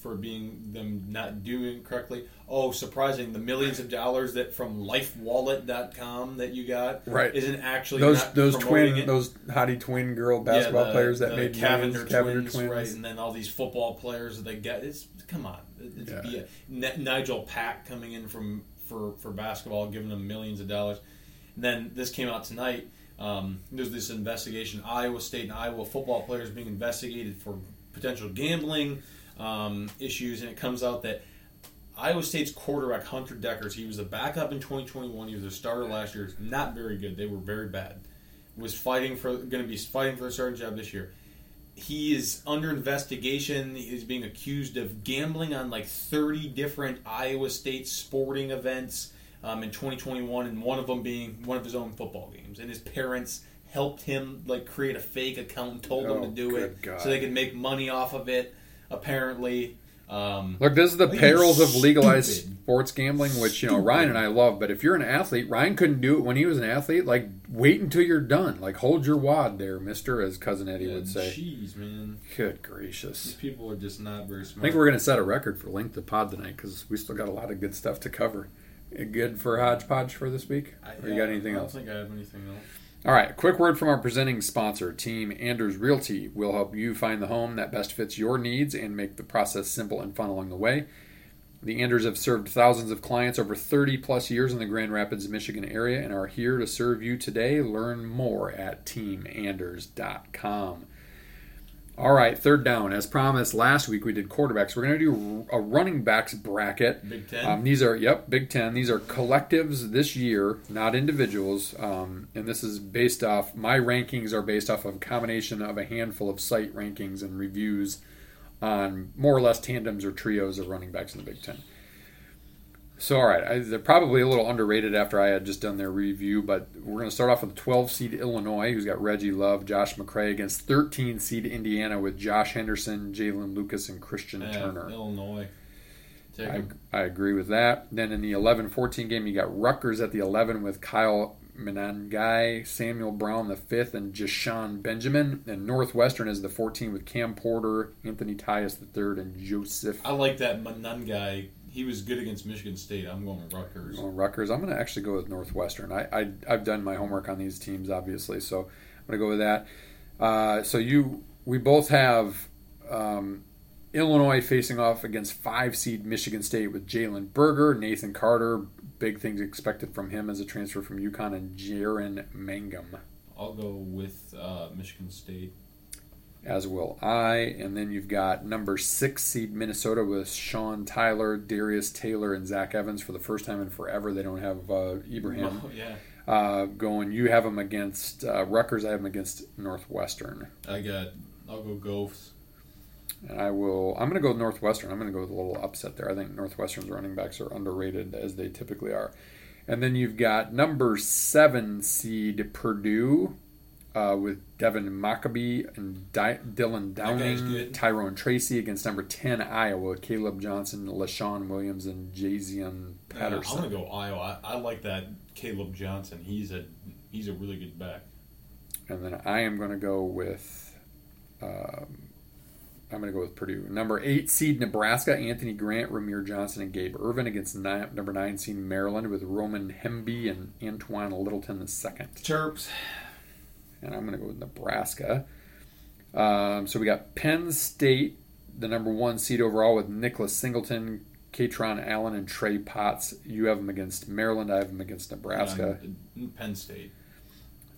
for being them not doing it correctly. Oh, surprising! The millions of dollars that from life wallet dot com that you got right. isn't actually those not those twin it. those hottie twin girl basketball yeah, the, players that the made Cavender twins, twins, twins, right? And then all these football players that they get. It's come on, it's yeah. Yeah. Nigel Pack coming in from for, for basketball, giving them millions of dollars. And then this came out tonight. Um, there's this investigation: Iowa State and Iowa football players being investigated for potential gambling. Um, issues, and it comes out that Iowa State's quarterback, Hunter Dekkers, he was a backup in twenty twenty-one. He was a starter last year. Not very good. They were very bad. Was fighting for going to be fighting for a starting job this year. He is under investigation. He is being accused of gambling on like thirty different Iowa State sporting events um, in twenty twenty-one, and one of them being one of his own football games. And his parents helped him like create a fake account and told oh, him to do it God. so they could make money off of it. Apparently, um, look. This is the perils of legalized sports gambling, which you know Ryan and I love. But if you're an athlete, Ryan couldn't do it when he was an athlete. Like, wait until you're done. Like, hold your wad there, Mister, as Cousin Eddie yeah, would say. Jeez, man. Good gracious. These people are just not very smart. I think we're going to set a record for length of pod tonight because we still got a lot of good stuff to cover. Good for hodgepodge for this week. I, or you got anything I don't else? I don't think I have anything else. All right, quick word from our presenting sponsor, Team Anders Realty. We'll help you find the home that best fits your needs and make the process simple and fun along the way. The Anders have served thousands of clients over thirty plus years in the Grand Rapids, Michigan area and are here to serve you today. Learn more at team anders dot com. All right, third down. As promised, last week we did quarterbacks. We're going to do a running backs bracket. Big Ten. Um, these are, yep, Big Ten. These are collectives this year, not individuals. Um, and this is based off, my rankings are based off of a combination of a handful of site rankings and reviews on more or less tandems or trios of running backs in the Big Ten. So, all right, I, they're probably a little underrated after I had just done their review, but we're going to start off with twelve seed Illinois, who's got Reggie Love, Josh McCray, against thirteen seed Indiana with Josh Henderson, Jalen Lucas, and Christian yeah, Turner. Illinois. Take I, I agree with that. Then in the eleven fourteen game, you got Rutgers at the eleven with Kyle Menangai, Samuel Brown the fifth, and Jashawn Benjamin. And Northwestern is the fourteen with Cam Porter, Anthony Tyus the third, and Joseph. I like that Menangai. He was good against Michigan State. I'm going with Rutgers. I'm going Rutgers. I'm going to actually go with Northwestern. I, I, I've done my homework on these teams, obviously, so I'm going to go with that. Uh, so you, we both have um, Illinois facing off against five seed Michigan State with Jalen Berger, Nathan Carter. Big things expected from him as a transfer from UConn, and Jaron Mangum. I'll go with uh, Michigan State. As will I. And then you've got number six seed Minnesota with Sean Tyler, Darius Taylor, and Zach Evans. For the first time in forever, they don't have uh, Ibrahim oh, yeah. uh, going. You have them against uh, Rutgers. I have them against Northwestern. I got. I'll go Gophers. And I will. I'm going to go with Northwestern. I'm going to go with a little upset there. I think Northwestern's running backs are underrated as they typically are. And then you've got number seven seed Purdue. Uh, with Devon Maccabee and Di- Dylan Downing, Tyrone Tracy against number ten Iowa, Caleb Johnson, LaShawn Williams, and Jazion Patterson. Yeah, I'm gonna go Iowa. I, I like that Caleb Johnson. He's a he's a really good back. And then I am gonna go with um, I'm gonna go with Purdue. Number eight seed Nebraska, Anthony Grant, Ramir Johnson, and Gabe Irvin against nine, number nine seed Maryland with Roman Hemby and Antoine Littleton the second. Terps. And I'm going to go with Nebraska. Um, so we got Penn State, the number one seed overall, with Nicholas Singleton, Katron Allen, and Trey Potts. You have them against Maryland. I have them against Nebraska. Yeah, Penn State.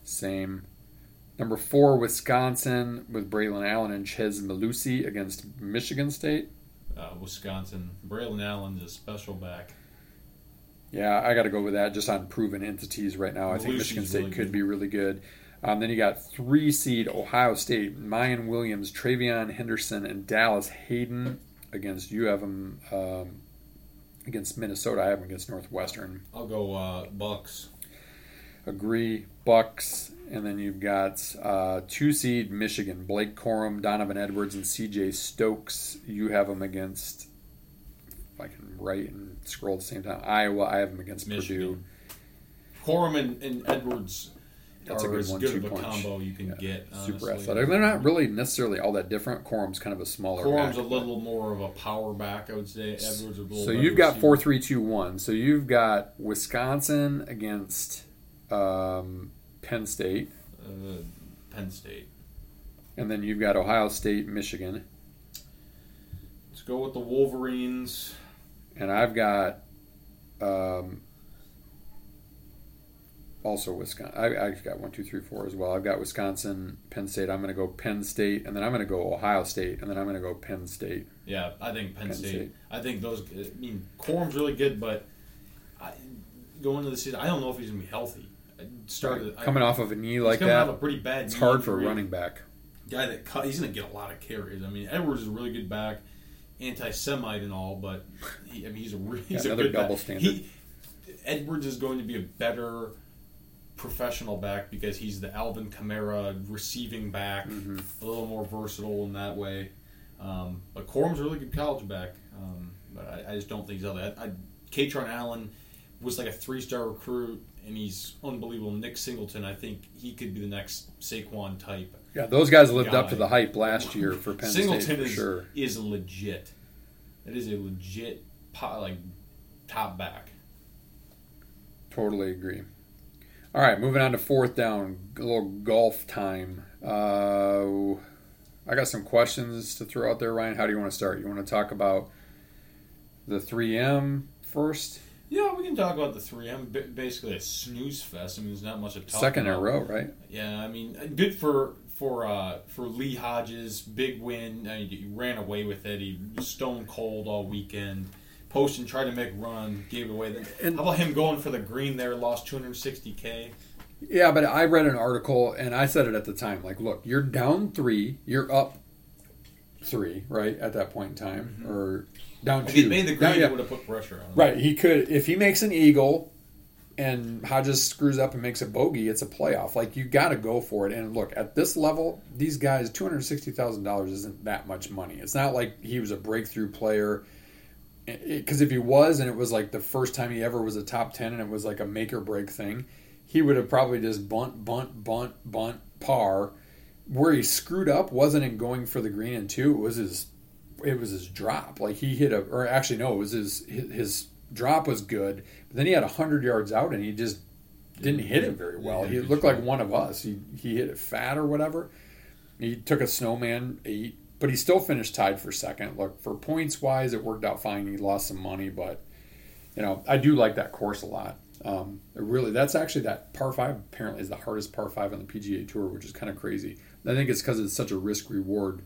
Same. Number four, Wisconsin, with Braylon Allen and Ches Malusi against Michigan State. Uh, Wisconsin. Braylon Allen's a special back. Yeah, I got to go with that just on proven entities right now. Malusi's I think Michigan State really could good. be really good. Um, then you got three seed Ohio State, Miyan Williams, TreVeyon Henderson, and Dallas Hayden against you have them um, against Minnesota. I have them against Northwestern. I'll go uh, Bucks. Agree, Bucks. And then you've got uh, two seed Michigan, Blake Corum, Donovan Edwards, and C J. Stokes. You have them against. If I can write and scroll at the same time, Iowa. I have them against Michigan. Purdue. Corum and, and Edwards. That's a good one-two punch. As good of a combo you can yeah, get, honestly. Super athletic. They're not really necessarily all that different. Corum's kind of a smaller Corum's back. Corum's a little more of a power back, I would say. Edwards a little So you've got four three two one. So you've got Wisconsin against um, Penn State. Uh, Penn State. And then you've got Ohio State, Michigan. Let's go with the Wolverines. And I've got... Um, Also, Wisconsin. I, I've got one, two, three, four as well. I've got Wisconsin, Penn State. I'm going to go Penn State, and then I'm going to go Ohio State, and then I'm going to go Penn State. Yeah, I think Penn, Penn State. State. I think those. I mean, Corum's really good, but I, going into the season, I don't know if he's going to be healthy. I started coming I, off of a knee like that. He's going to have a pretty bad. It's knee hard for a running back. Guy that cut, he's going to get a lot of carries. I mean, Edwards is a really good back, anti-Semite and all, but he, I mean, he's a really yeah, another good double back. Standard. He, Edwards is going to be a better professional back because he's the Alvin Kamara receiving back, mm-hmm. a little more versatile in that way. Um, but Corum's a really good college back, um, but I, I just don't think he's all that. I, Katron Allen was like a three-star recruit, and he's unbelievable. Nick Singleton, I think he could be the next Saquon type. Yeah, those guys lived guy. up to the hype last year for Penn Singleton State. Singleton is, sure. is legit. That is a legit pot, like top back. Totally agree. All right, moving on to fourth down, a little golf time. Uh, I got some questions to throw out there, Ryan. How do you want to start? You want to talk about the three M first? Yeah, we can talk about the three M. Basically a snooze fest. I mean, there's not much of talk. Second about. In a row, right? Yeah, I mean, good for for uh, for Lee Hodges. Big win. I mean, he ran away with it. He was stone cold all weekend. Poston tried to make run, gave away. The, and, how about him going for the green there, lost two hundred sixty thousand? Yeah, but I read an article, and I said it at the time. Like, look, you're down three. You're up three, right, at that point in time. Mm-hmm. Or down if two. If he made the green, down, yeah. It would have put pressure on him. Right. He could, if he makes an eagle and Hodges screws up and makes a bogey, it's a playoff. Like, you got to go for it. And, look, at this level, these guys, two hundred sixty thousand dollars isn't that much money. It's not like he was a breakthrough player. Because if he was, and it was like the first time he ever was a top ten, and it was like a make or break thing, he would have probably just bunt, bunt, bunt, bunt, par. Where he screwed up wasn't in going for the green and two. It was his, it was his drop. Like he hit a, or actually no, it was his his drop was good. But then he had a hundred yards out, and he just didn't hit it very well. He looked like one of us. He he hit it fat or whatever. He took a snowman eight. But he still finished tied for second. Look, for points-wise, it worked out fine. He lost some money, but, you know, I do like that course a lot. Um, really, that's actually that par five apparently is the hardest par five on the P G A Tour, which is kind of crazy. I think it's because it's such a risk-reward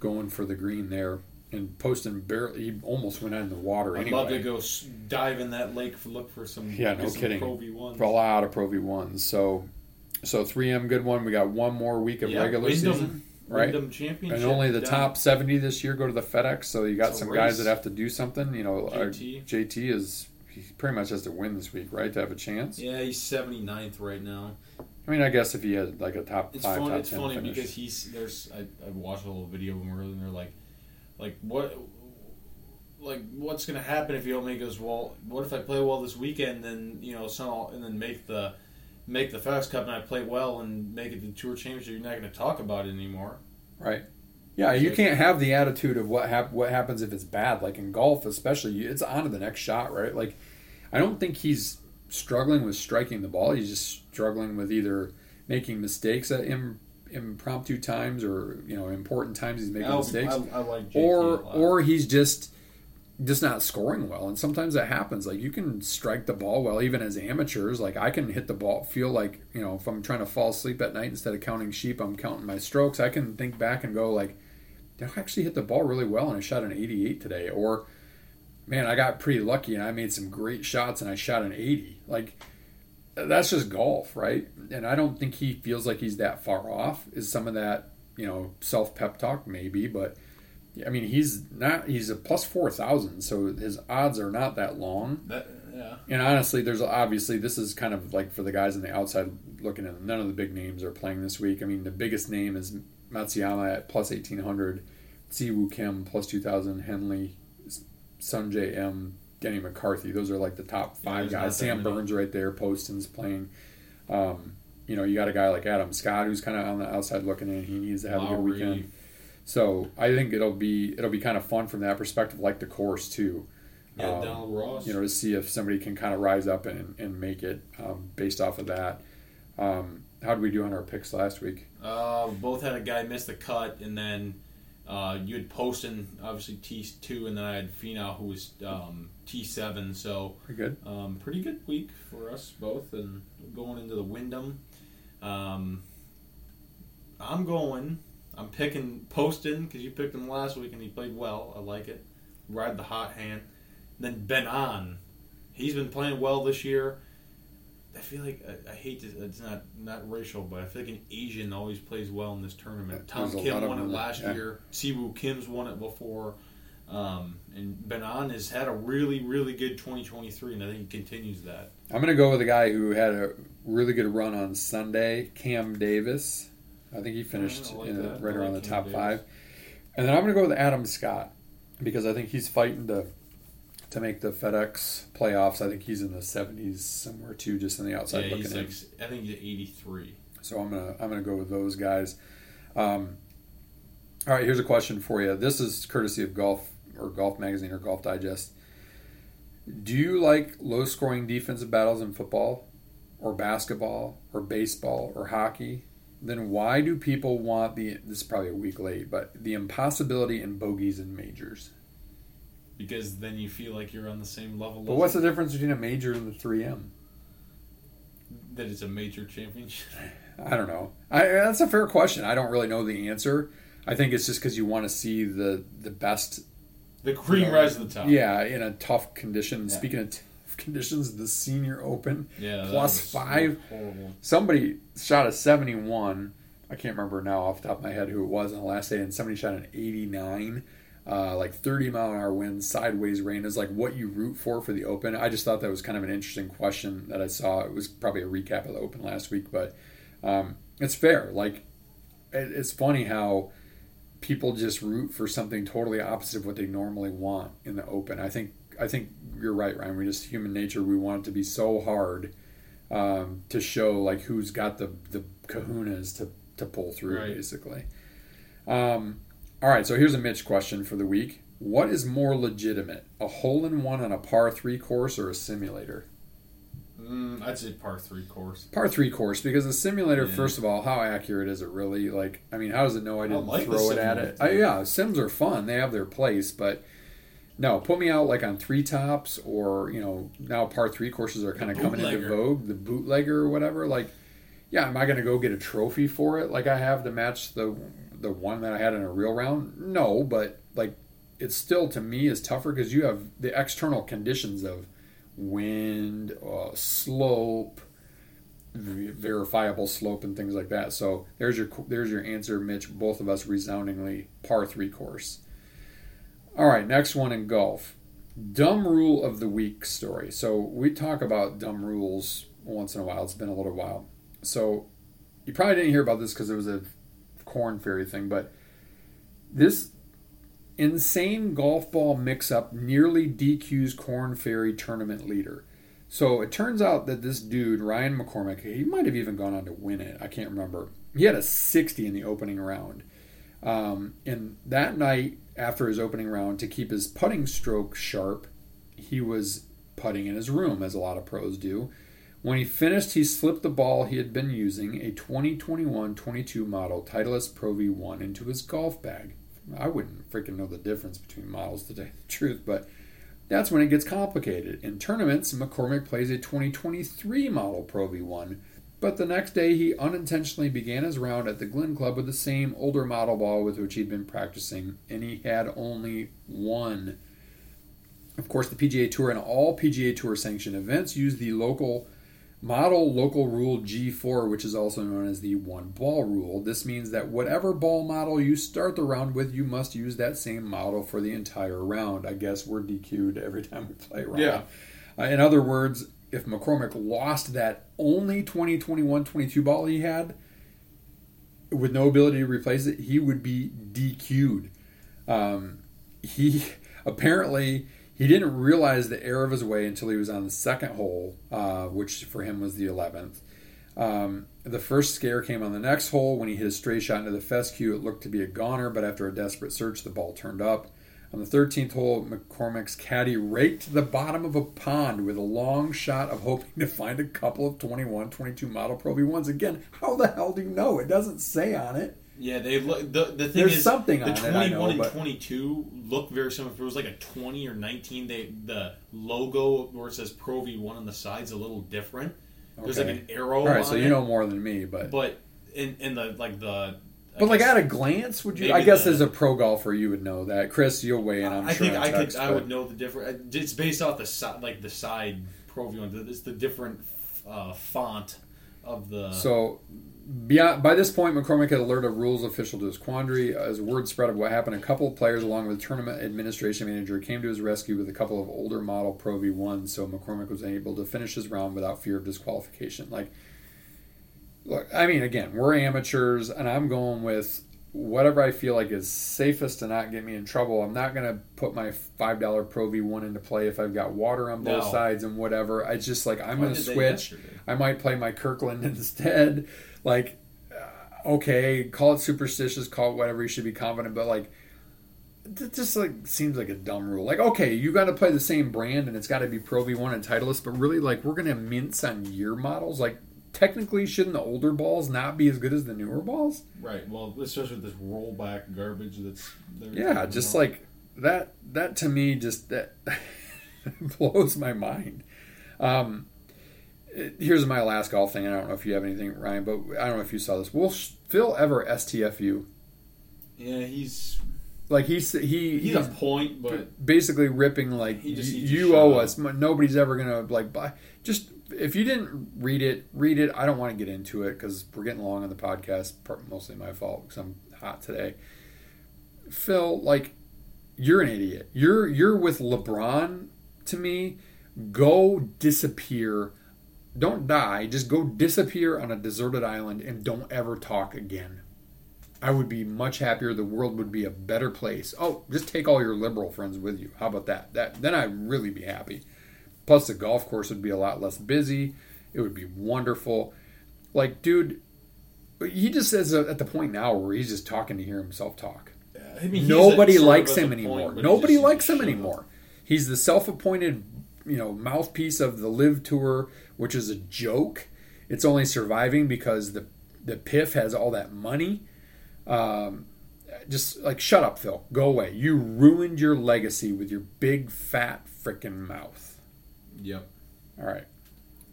going for the green there. And Poston barely, he almost went out in the water I'd anyway. I'd love to go dive in that lake, for, look for some, yeah, no some kidding. Pro V ones. For a lot of Pro V ones. So, so three M, good one. We got one more week of yeah, regular season. Them. Right, and only the down. top seventy this year go to the FedEx, so you got so some race. guys that have to do something. You know, J T, J T is he pretty much has to win this week, right, to have a chance. Yeah, he's seventy-ninth right now. I mean, I guess if he had like a top it's five, fun, top it's ten funny finish. Because he's there's. I, I watched a little video of him earlier, and they're like, like what, like what's gonna happen if he only goes well? What if I play well this weekend? Then you know, some and then make the. make the FedEx Cup and I play well and make it the Tour Championship, you're not going to talk about it anymore. Right. Yeah, you can't have the attitude of what hap- what happens if it's bad. Like in golf especially, it's on to the next shot, right? Like I don't think he's struggling with striking the ball. He's just struggling with either making mistakes at im- impromptu times or, you know, important times he's making I'll, mistakes. I, I like J T or or he's just just not scoring well, and sometimes that happens. Like you can strike the ball well even as amateurs. Like I can hit the ball, feel like, you know, if I'm trying to fall asleep at night, instead of counting sheep I'm counting my strokes. I can think back and go like, did I actually hit the ball really well and I shot an eighty-eight today? Or man, I got pretty lucky and I made some great shots and I shot an eighty. Like that's just golf, right? And I don't think he feels like he's that far off. Is some of that, you know, self pep talk maybe, but I mean, he's not. He's a plus four thousand, so his odds are not that long. That, yeah. And honestly, there's obviously this is kind of like for the guys on the outside looking at. None of the big names are playing this week. I mean, the biggest name is Matsuyama at plus eighteen hundred, Siwoo Kim plus two thousand, Henley, Sunjay M, Denny McCarthy. Those are like the top five yeah, guys. Sam Burns right there. Poston's playing. Um, you know, you got a guy like Adam Scott who's kind of on the outside looking in. He needs to have Lowry. a good weekend. So I think it'll be it'll be kind of fun from that perspective, like the course too. Yeah, um, Donald Ross. You know, to see if somebody can kind of rise up and, and make it um, based off of that. Um, how did we do on our picks last week? Uh, both had a guy miss the cut, and then uh, you had Poston, obviously T two, and then I had Finau, who was um, T seven. So pretty good, um, pretty good week for us both, and going into the Wyndham. Um, I'm going. I'm picking Poston because you picked him last week and he played well. I like it. Ride the hot hand. Then Ben-On. He's been playing well this year. I feel like, I, I hate to, it's not, not racial, but I feel like an Asian always plays well in this tournament. Tom There's Kim won it last yeah. year. Siwoo Kim's won it before. Um, and Ben-On has had a really, really good twenty twenty-three, and I think he continues that. I'm going to go with a guy who had a really good run on Sunday, Cam Davis. I think he finished like in the, right like around the top five. And then I'm going to go with Adam Scott because I think he's fighting to to make the FedEx playoffs. I think he's in the seventies somewhere too, just on the outside yeah, looking he's in. Like, I think he's at eighty-three. So I'm going to I'm going to go with those guys. Um, all right, here's a question for you. This is courtesy of Golf or Golf Magazine or Golf Digest. Do you like low-scoring defensive battles in football? or basketball or baseball or hockey, then why do people want the, this is probably a week late, but the impossibility in bogeys and majors? Because then you feel like you're on the same level. But what's the difference between a major and the three M? That it's a major championship? I don't know. I, that's a fair question. I don't really know the answer. I think it's just because you want to see the, the best. The cream you know, rise to the top. Yeah, in a tough condition. Yeah. Speaking of tough conditions, the Senior Open, yeah, plus five. Horrible. Somebody shot a seventy-one. I can't remember now off the top of my head who it was on the last day, and somebody shot an eighty-nine. Uh, like thirty mile an hour wind, sideways rain is like what you root for for the Open. I just thought that was kind of an interesting question that I saw. It was probably a recap of the Open last week, but um, it's fair. Like it, it's funny how people just root for something totally opposite of what they normally want in the Open. I think I think you're right, Ryan. We just human nature. We want it to be so hard um, to show like who's got the the kahunas to to pull through, right. Basically. Um, All right, so here's a Mitch question for the week. What is more legitimate, a hole-in-one on a par three course or a simulator? Mm, I'd say par three course. Par three course, because a simulator, yeah. First of all, how accurate is it really? Like, I mean, how does it know I didn't I like throw it at it? I, yeah, sims are fun. They have their place, but no, put me out like on three tops or, you know, now par three courses are kind of coming into vogue, the bootlegger or whatever. Like, yeah, am I going to go get a trophy for it like I have to match the... the one that I had in a real round? No, but like it still to me is tougher because you have the external conditions of wind, uh, slope, verifiable slope and things like that. So there's your there's your answer, Mitch. Both of us resoundingly par three course. All right, next one in golf. Dumb rule of the week story. So we talk about dumb rules once in a while. It's been a little while. So you probably didn't hear about this because it was a corn fairy thing, but this insane golf ball mix-up nearly D Qs corn fairy tournament leader. So it turns out that this dude Ryan McCormick, he might have even gone on to win it, I can't remember, he had a sixty in the opening round, um, and that night after his opening round, to keep his putting stroke sharp, he was putting in his room, as a lot of pros do. When he finished, he slipped the ball he had been using, a twenty twenty-one twenty-two model Titleist Pro V one, into his golf bag. I wouldn't freaking know the difference between models, to tell you the truth, but that's when it gets complicated. In tournaments, McCormick plays a twenty twenty-three model Pro V one, but the next day he unintentionally began his round at the Glen Club with the same older model ball with which he'd been practicing, and he had only one. Of course, the P G A Tour and all P G A Tour sanctioned events use the local... Model Local Rule G four, which is also known as the one ball rule. This means that whatever ball model you start the round with, you must use that same model for the entire round. I guess we're D Q'd every time we play round. Yeah. Uh, in other words, if McCormick lost that only twenty twenty-one twenty-two ball he had, with no ability to replace it, he would be D Q'd. Um, he apparently... He didn't realize the error of his way until he was on the second hole, uh, which for him was the eleventh. Um, the first scare came on the next hole when he hit a stray shot into the fescue. It looked to be a goner, but after a desperate search, the ball turned up. On the thirteenth hole, McCormick's caddy raked the bottom of a pond with a long shot of hoping to find a couple of twenty-one twenty-two model Pro V ones. Again, how the hell do you know? It doesn't say on it. Yeah, they look, the the thing There's is something the on twenty-one it, I know, and but... twenty-two look very similar. If it was like a twenty or nineteen, they the logo where it says Pro V one on the side's a little different. Okay. There's like an arrow. All right, on so you it. know more than me, but but in in the like the I but guess, like at a glance, would you? I guess the, as a pro golfer, you would know that. Chris, you'll weigh in. I'm I sure think I text, could. But... I would know the different. It's based off the side, like the side Pro V one. It's the different uh, font of the so. Beyond, by this point, McCormick had alerted a rules official to his quandary. As word spread of what happened, a couple of players, along with the tournament administration manager, came to his rescue with a couple of older model Pro V ones, so McCormick was able to finish his round without fear of disqualification. Like, look, I mean, again, we're amateurs, and I'm going with whatever I feel like is safest to not get me in trouble. I'm not going to put my five dollar Pro V one into play if I've got water on both no. sides and whatever. It's just like, I'm going to switch. I might play my Kirkland instead. Like, okay, call it superstitious, call it whatever, you should be confident, but like It just like seems like a dumb rule. Like, okay, you got to play the same brand, and it's got to be Pro V one and Titleist, but really, like, we're gonna mince on year models. Like, technically, shouldn't the older balls not be as good as the newer balls? Right. Well, especially with this rollback garbage that's there. Yeah, just on. Like that. That to me just that blows my mind. Um, it, here's my last golf thing. I don't know if you have anything, Ryan, but I don't know if you saw this. Will Phil ever S T F U? Yeah, he's. Like, he's, he, he's, he's a point, but... Basically ripping, like, he just, he just you owe up. Us. Nobody's ever going to, like, buy... Just, if you didn't read it, read it. I don't want to get into it, because we're getting long on the podcast. Mostly my fault, because I'm hot today. Phil, like, you're an idiot. You're, you're with LeBron, to me. Go disappear. Don't die. Just go disappear on a deserted island, and don't ever talk again. I would be much happier. The world would be a better place. Oh, just take all your liberal friends with you. How about that? That then I'd really be happy. Plus, the golf course would be a lot less busy. It would be wonderful. Like, dude, he just is at the point now where he's just talking to hear himself talk. I mean, nobody likes him anymore. Nobody likes him anymore. He's the self-appointed, you know, mouthpiece of the Live Tour, which is a joke. It's only surviving because the the P I F has all that money. Um, just like, shut up, Phil. Go away. You ruined your legacy with your big, fat, freaking mouth. Yep. All right.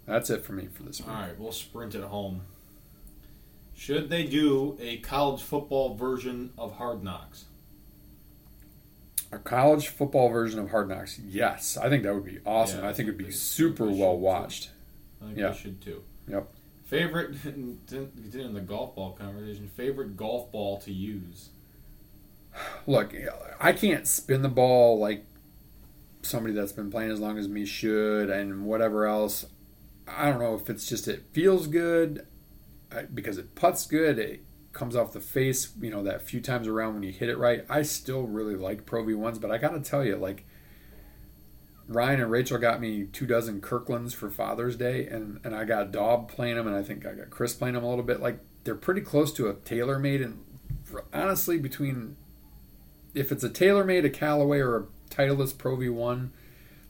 That's it for me for this week. All right. We'll sprint it home. Should they do a college football version of Hard Knocks? A college football version of Hard Knocks? Yes. I think that would be awesome. Yeah, I, I think it would be they, super they well watched. Too. I think yeah. they should, too. Yep. Favorite, continuing the golf ball conversation, favorite golf ball to use? Look, I can't spin the ball like somebody that's been playing as long as me should and whatever else. I don't know if it's just it feels good because it putts good. It comes off the face, you know, that few times around when you hit it right. I still really like Pro V ones, but I got to tell you, like, Ryan and Rachel got me two dozen Kirklands for Father's Day, and, and I got Daub playing them, and I think I got Chris playing them a little bit. Like, they're pretty close to a TaylorMade, and honestly, between if it's a TaylorMade, a Callaway, or a Titleist Pro V one,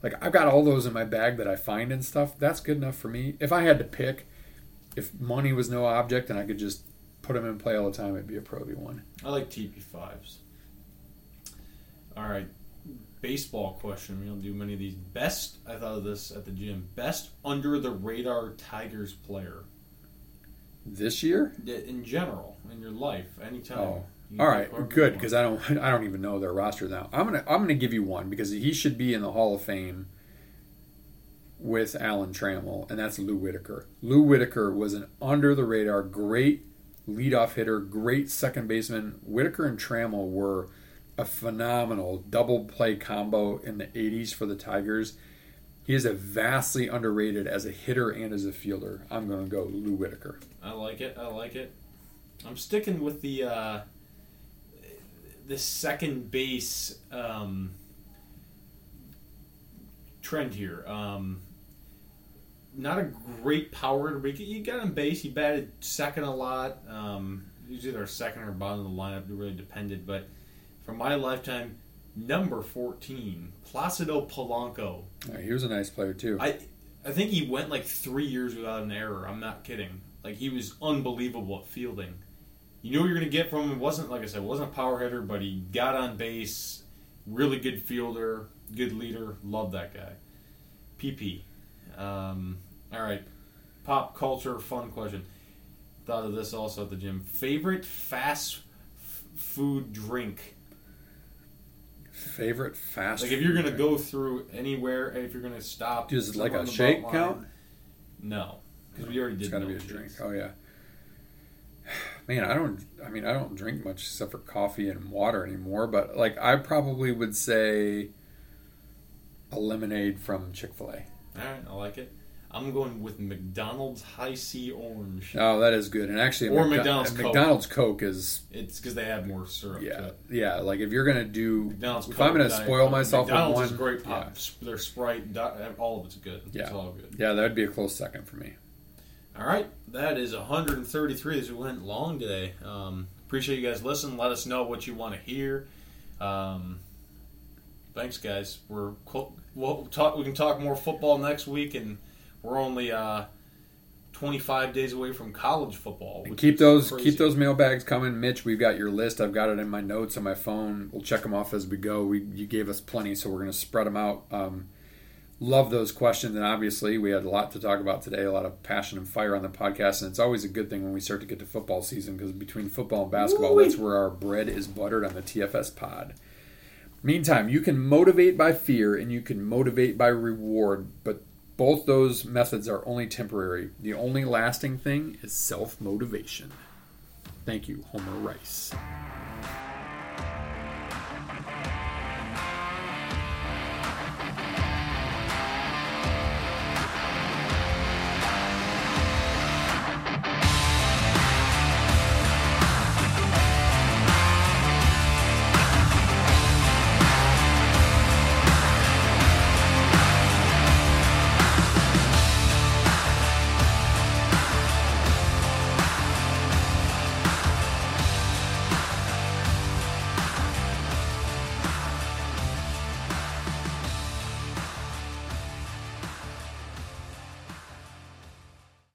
like, I've got all those in my bag that I find and stuff. That's good enough for me. If I had to pick, if money was no object and I could just put them in play all the time, it'd be a Pro V one. I like T P fives. All right. Baseball question. We don't do many of these. Best, I thought of this at the gym, best under-the-radar Tigers player. This year? In general, in your life, anytime. Oh, all right, good, because I don't I don't even know their roster now. I'm going to I'm gonna give you one, because he should be in the Hall of Fame with Alan Trammell, and that's Lou Whitaker. Lou Whitaker was an under-the-radar, great leadoff hitter, great second baseman. Whitaker and Trammell were a phenomenal double play combo in the eighties for the Tigers. He is a vastly underrated as a hitter and as a fielder. I'm going to go Lou Whitaker. I like it. I like it. I'm sticking with the uh, the second base um, trend here. Um, not a great power, but you got him base. He batted second a lot. Um, usually they're second or bottom of the lineup. It really depended, but from my lifetime, number fourteen, Placido Polanco. Yeah, he was a nice player, too. I I think he went like three years without an error. I'm not kidding. Like, he was unbelievable at fielding. You knew what you were going to get from him. It wasn't, like I said, wasn't a power hitter, but he got on base, really good fielder, good leader. Love that guy. P P. Um, all right. Pop culture, fun question. Thought of this also at the gym. Favorite fast f- food drink? Favorite fast food? Like, if you're going to go through anywhere, if you're going to stop... Is it like a shake line, count? No. Because we already did. It's got to be a drink. Oh, yeah. Man, I don't... I mean, I don't drink much except for coffee and water anymore, but, like, I probably would say a lemonade from Chick-fil-A. All right, I like it. I'm going with McDonald's High C Orange. Oh, that is good. And actually, or McDo- McDonald's, Coke. McDonald's Coke is... It's because they have more syrup. Yeah, to it. Yeah. Like, if you're going to do... McDonald's if Coke, I'm going to spoil myself McDonald's with one... McDonald's is great pop. Yeah. Their Sprite, all of it's good. Yeah. It's all good. Yeah, that would be a close second for me. All right. That is one hundred thirty-three. This went long today. Um, appreciate you guys listening. Let us know what you want to hear. Um, thanks, guys. We're we'll talk. We can talk more football next week, and we're only uh, twenty-five days away from college football. And keep those crazy. keep those mailbags coming, Mitch. We've got your list. I've got it in my notes on my phone. We'll check them off as we go. We you gave us plenty, so we're going to spread them out. Um, love those questions, and obviously we had a lot to talk about today, a lot of passion and fire on the podcast, and it's always a good thing when we start to get to football season, because between football and basketball, Woo-wee. that's where our bread is buttered on the T F S pod. Meantime, you can motivate by fear and you can motivate by reward, but both those methods are only temporary. The only lasting thing is self-motivation. Thank you, Homer Rice.